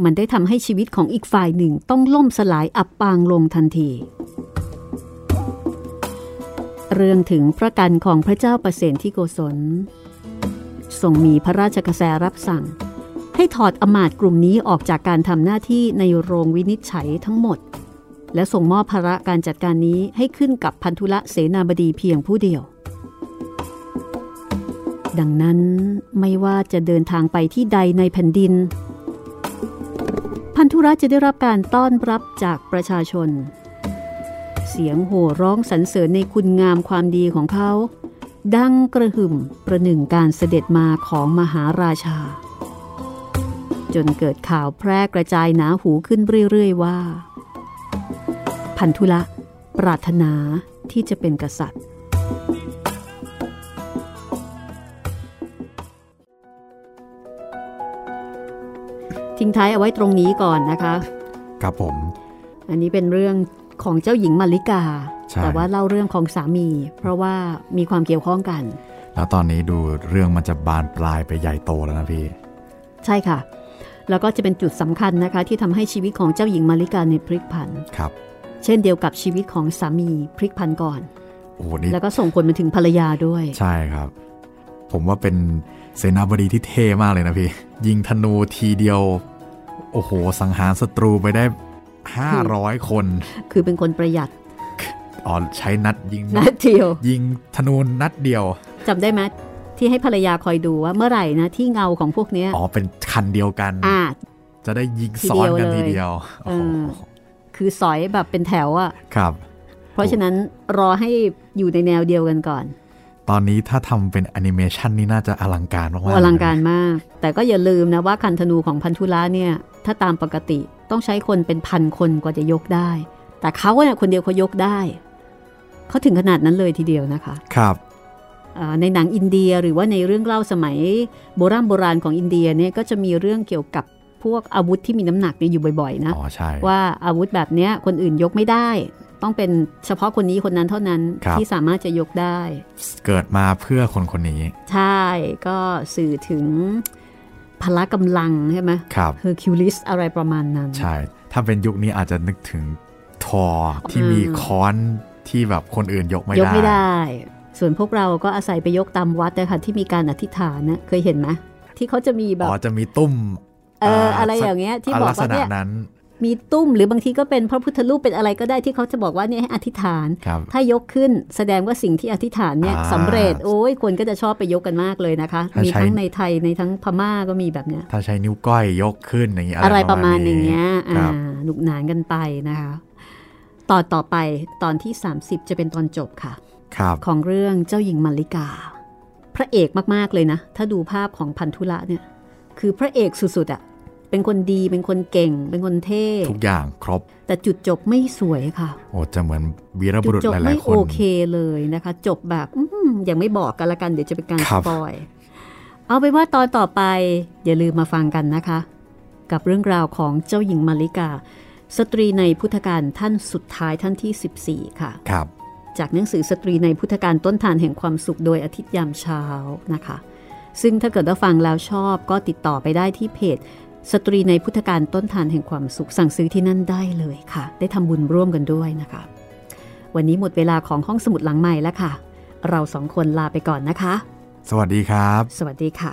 มันได้ทำให้ชีวิตของอีกฝ่ายหนึ่งต้องล่มสลายอับปางลงทันทีเรื่องถึงพระกันของพระเจ้าประเสนที่โกศลทรงมีพระราชกระแสรับสั่งให้ถอดอมาตย์กลุ่มนี้ออกจากการทำหน้าที่ในโรงวินิจฉัยทั้งหมดและส่งมอบภาระการจัดการนี้ให้ขึ้นกับพันธุละเสนาบดีเพียงผู้เดียวดังนั้นไม่ว่าจะเดินทางไปที่ใดในแผ่นดินพันธุละจะได้รับการต้อนรับจากประชาชนเสียงโห่ร้องสรรเสริญในคุณงามความดีของเขาดังกระหึ่มประหนึ่งการเสด็จมาของมหาราชาจนเกิดข่าวแพร่กระจายหนาหูขึ้นเรื่อยๆว่าพันธุละปรารถนาที่จะเป็นกษัตริย์ทิ้งท้ายเอาไว้ตรงนี้ก่อนนะคะครับผมอันนี้เป็นเรื่องของเจ้าหญิงมัลลิกาแต่ว่าเล่าเรื่องของสามีเพราะว่ามีความเกี่ยวข้องกันแล้วตอนนี้ดูเรื่องมันจะบานปลายไปใหญ่โตแล้วนะพี่ใช่ค่ะแล้วก็จะเป็นจุดสำคัญนะคะที่ทำให้ชีวิตของเจ้าหญิงมัลลิกาในพลิกผันครับเช่นเดียวกับชีวิตของสามีพลิกผันก่อนโอ้โหนี่แล้วก็ส่งผลมาถึงภรรยาด้วยใช่ครับผมว่าเป็นเสนาบดีที่เท่มากเลยนะพี่ยิงธนูทีเดียวโอ้โหสังหารศัตรูไปได้ห้าร้อยคนคือเป็นคนประหยัดอ๋อใช้นัดยิงนัดเดียวยิงธนูนัดเดียวจำได้ไหมที่ให้ภรรยาคอยดูว่าเมื่อไหร่นะที่เงาของพวกนี้อ๋อเป็นคันเดียวกันจะได้ยิงซ้อนกันทีเดียวคือสอยแบบเป็นแถวอ่ะครับเพราะฉะนั้นรอให้อยู่ในแนวเดียวกันก่อนตอนนี้ถ้าทำเป็นแอนิเมชันนี่น่าจะอลังการมากอลังการมากแต่ก็อย่าลืมนะว่าคันธนูของพันธุละเนี่ยถ้าตามปกติต้องใช้คนเป็นพันคนกว่าจะยกได้แต่เขาเนี่ยคนเดียวเขายกได้เขาถึงขนาดนั้นเลยทีเดียวนะคะครับในหนังอินเดียหรือว่าในเรื่องเล่าสมัยโบราณโบราณของอินเดียเนี่ยก็จะมีเรื่องเกี่ยวกับพวกอาวุธที่มีน้ำหนักเนี่ยอยู่บ่อยๆนะว่าอาวุธแบบเนี้ยคนอื่นยกไม่ได้ต้องเป็นเฉพาะคนนี้คนนั้นเท่านั้นที่สามารถจะยกได้เกิดมาเพื่อคนคนนี้ใช่ก็สื่อถึงพละกำลังใช่ไหมครับคือคิวลิสอะไรประมาณนั้นใช่ถ้าเป็นยุคนี้อาจจะนึกถึงทอที่มีค้อนที่แบบคนอื่นยกไม่ได้ยกไม่ได้ส่วนพวกเราก็อาศัยไปยกตามวัดนะคะที่มีการอธิษฐานนะเคยเห็นไหมที่เขาจะมีแบบอ๋อจะมีตุ้มเอออะไรอย่างเงี้ยที่บอกว่าเนี่ยมีตุ้มหรือบางทีก็เป็นพระพุทธรูปเป็นอะไรก็ได้ที่เขาจะบอกว่าเนี่ยให้อธิษฐานถ้ายกขึ้นแสดงว่าสิ่งที่อธิษฐานเนี่ยสำเร็จโอ้ยคนก็จะชอบไปยกกันมากเลยนะคะมีทั้งในไทยในทั้งพม่าก็มีแบบเนี้ยถ้าใช้นิ้วก้อยยกขึ้นอย่างเงี้ยอะไรประมาณอย่างเงี้ยอ่าหนุกหนานกันไปนะคะต่อต่อไปตอนที่สามสิบจะเป็นตอนจบค่ะของเรื่องเจ้าหญิงมัลลิกาพระเอกมากๆเลยนะถ้าดูภาพของพันธุละเนี่ยคือพระเอกสุดๆอ่ะเป็นคนดีเป็นคนเก่งเป็นคนเท่ทุกอย่างครบแต่จุดจบไม่สวยค่ะโอ้จะเหมือนวีรบุรุษหลายๆคนจุดจบไม่โอเคเลยนะคะจบแบบยังไม่บอกกันละกันเดี๋ยวจะเป็นการสปอยเอาไปว่าตอนต่อไปอย่าลืมมาฟังกันนะคะกับเรื่องราวของเจ้าหญิงมัลลิกาสตรีในพุทธกาลท่านสุดท้ายท่านที่สิบสี่ค่ะครับจากหนังสือสตรีในพุทธกาลต้นฐานแห่งความสุขโดยอาทิตย์ยามเช้านะคะซึ่งถ้าเกิดว่าฟังแล้วชอบก็ติดต่อไปได้ที่เพจสตรีในพุทธกาลต้นฐานแห่งความสุขสั่งซื้อที่นั่นได้เลยค่ะได้ทำบุญร่วมกันด้วยนะคะวันนี้หมดเวลาของห้องสมุดหลังใหม่แล้วค่ะเราสองคนลาไปก่อนนะคะสวัสดีครับสวัสดีค่ะ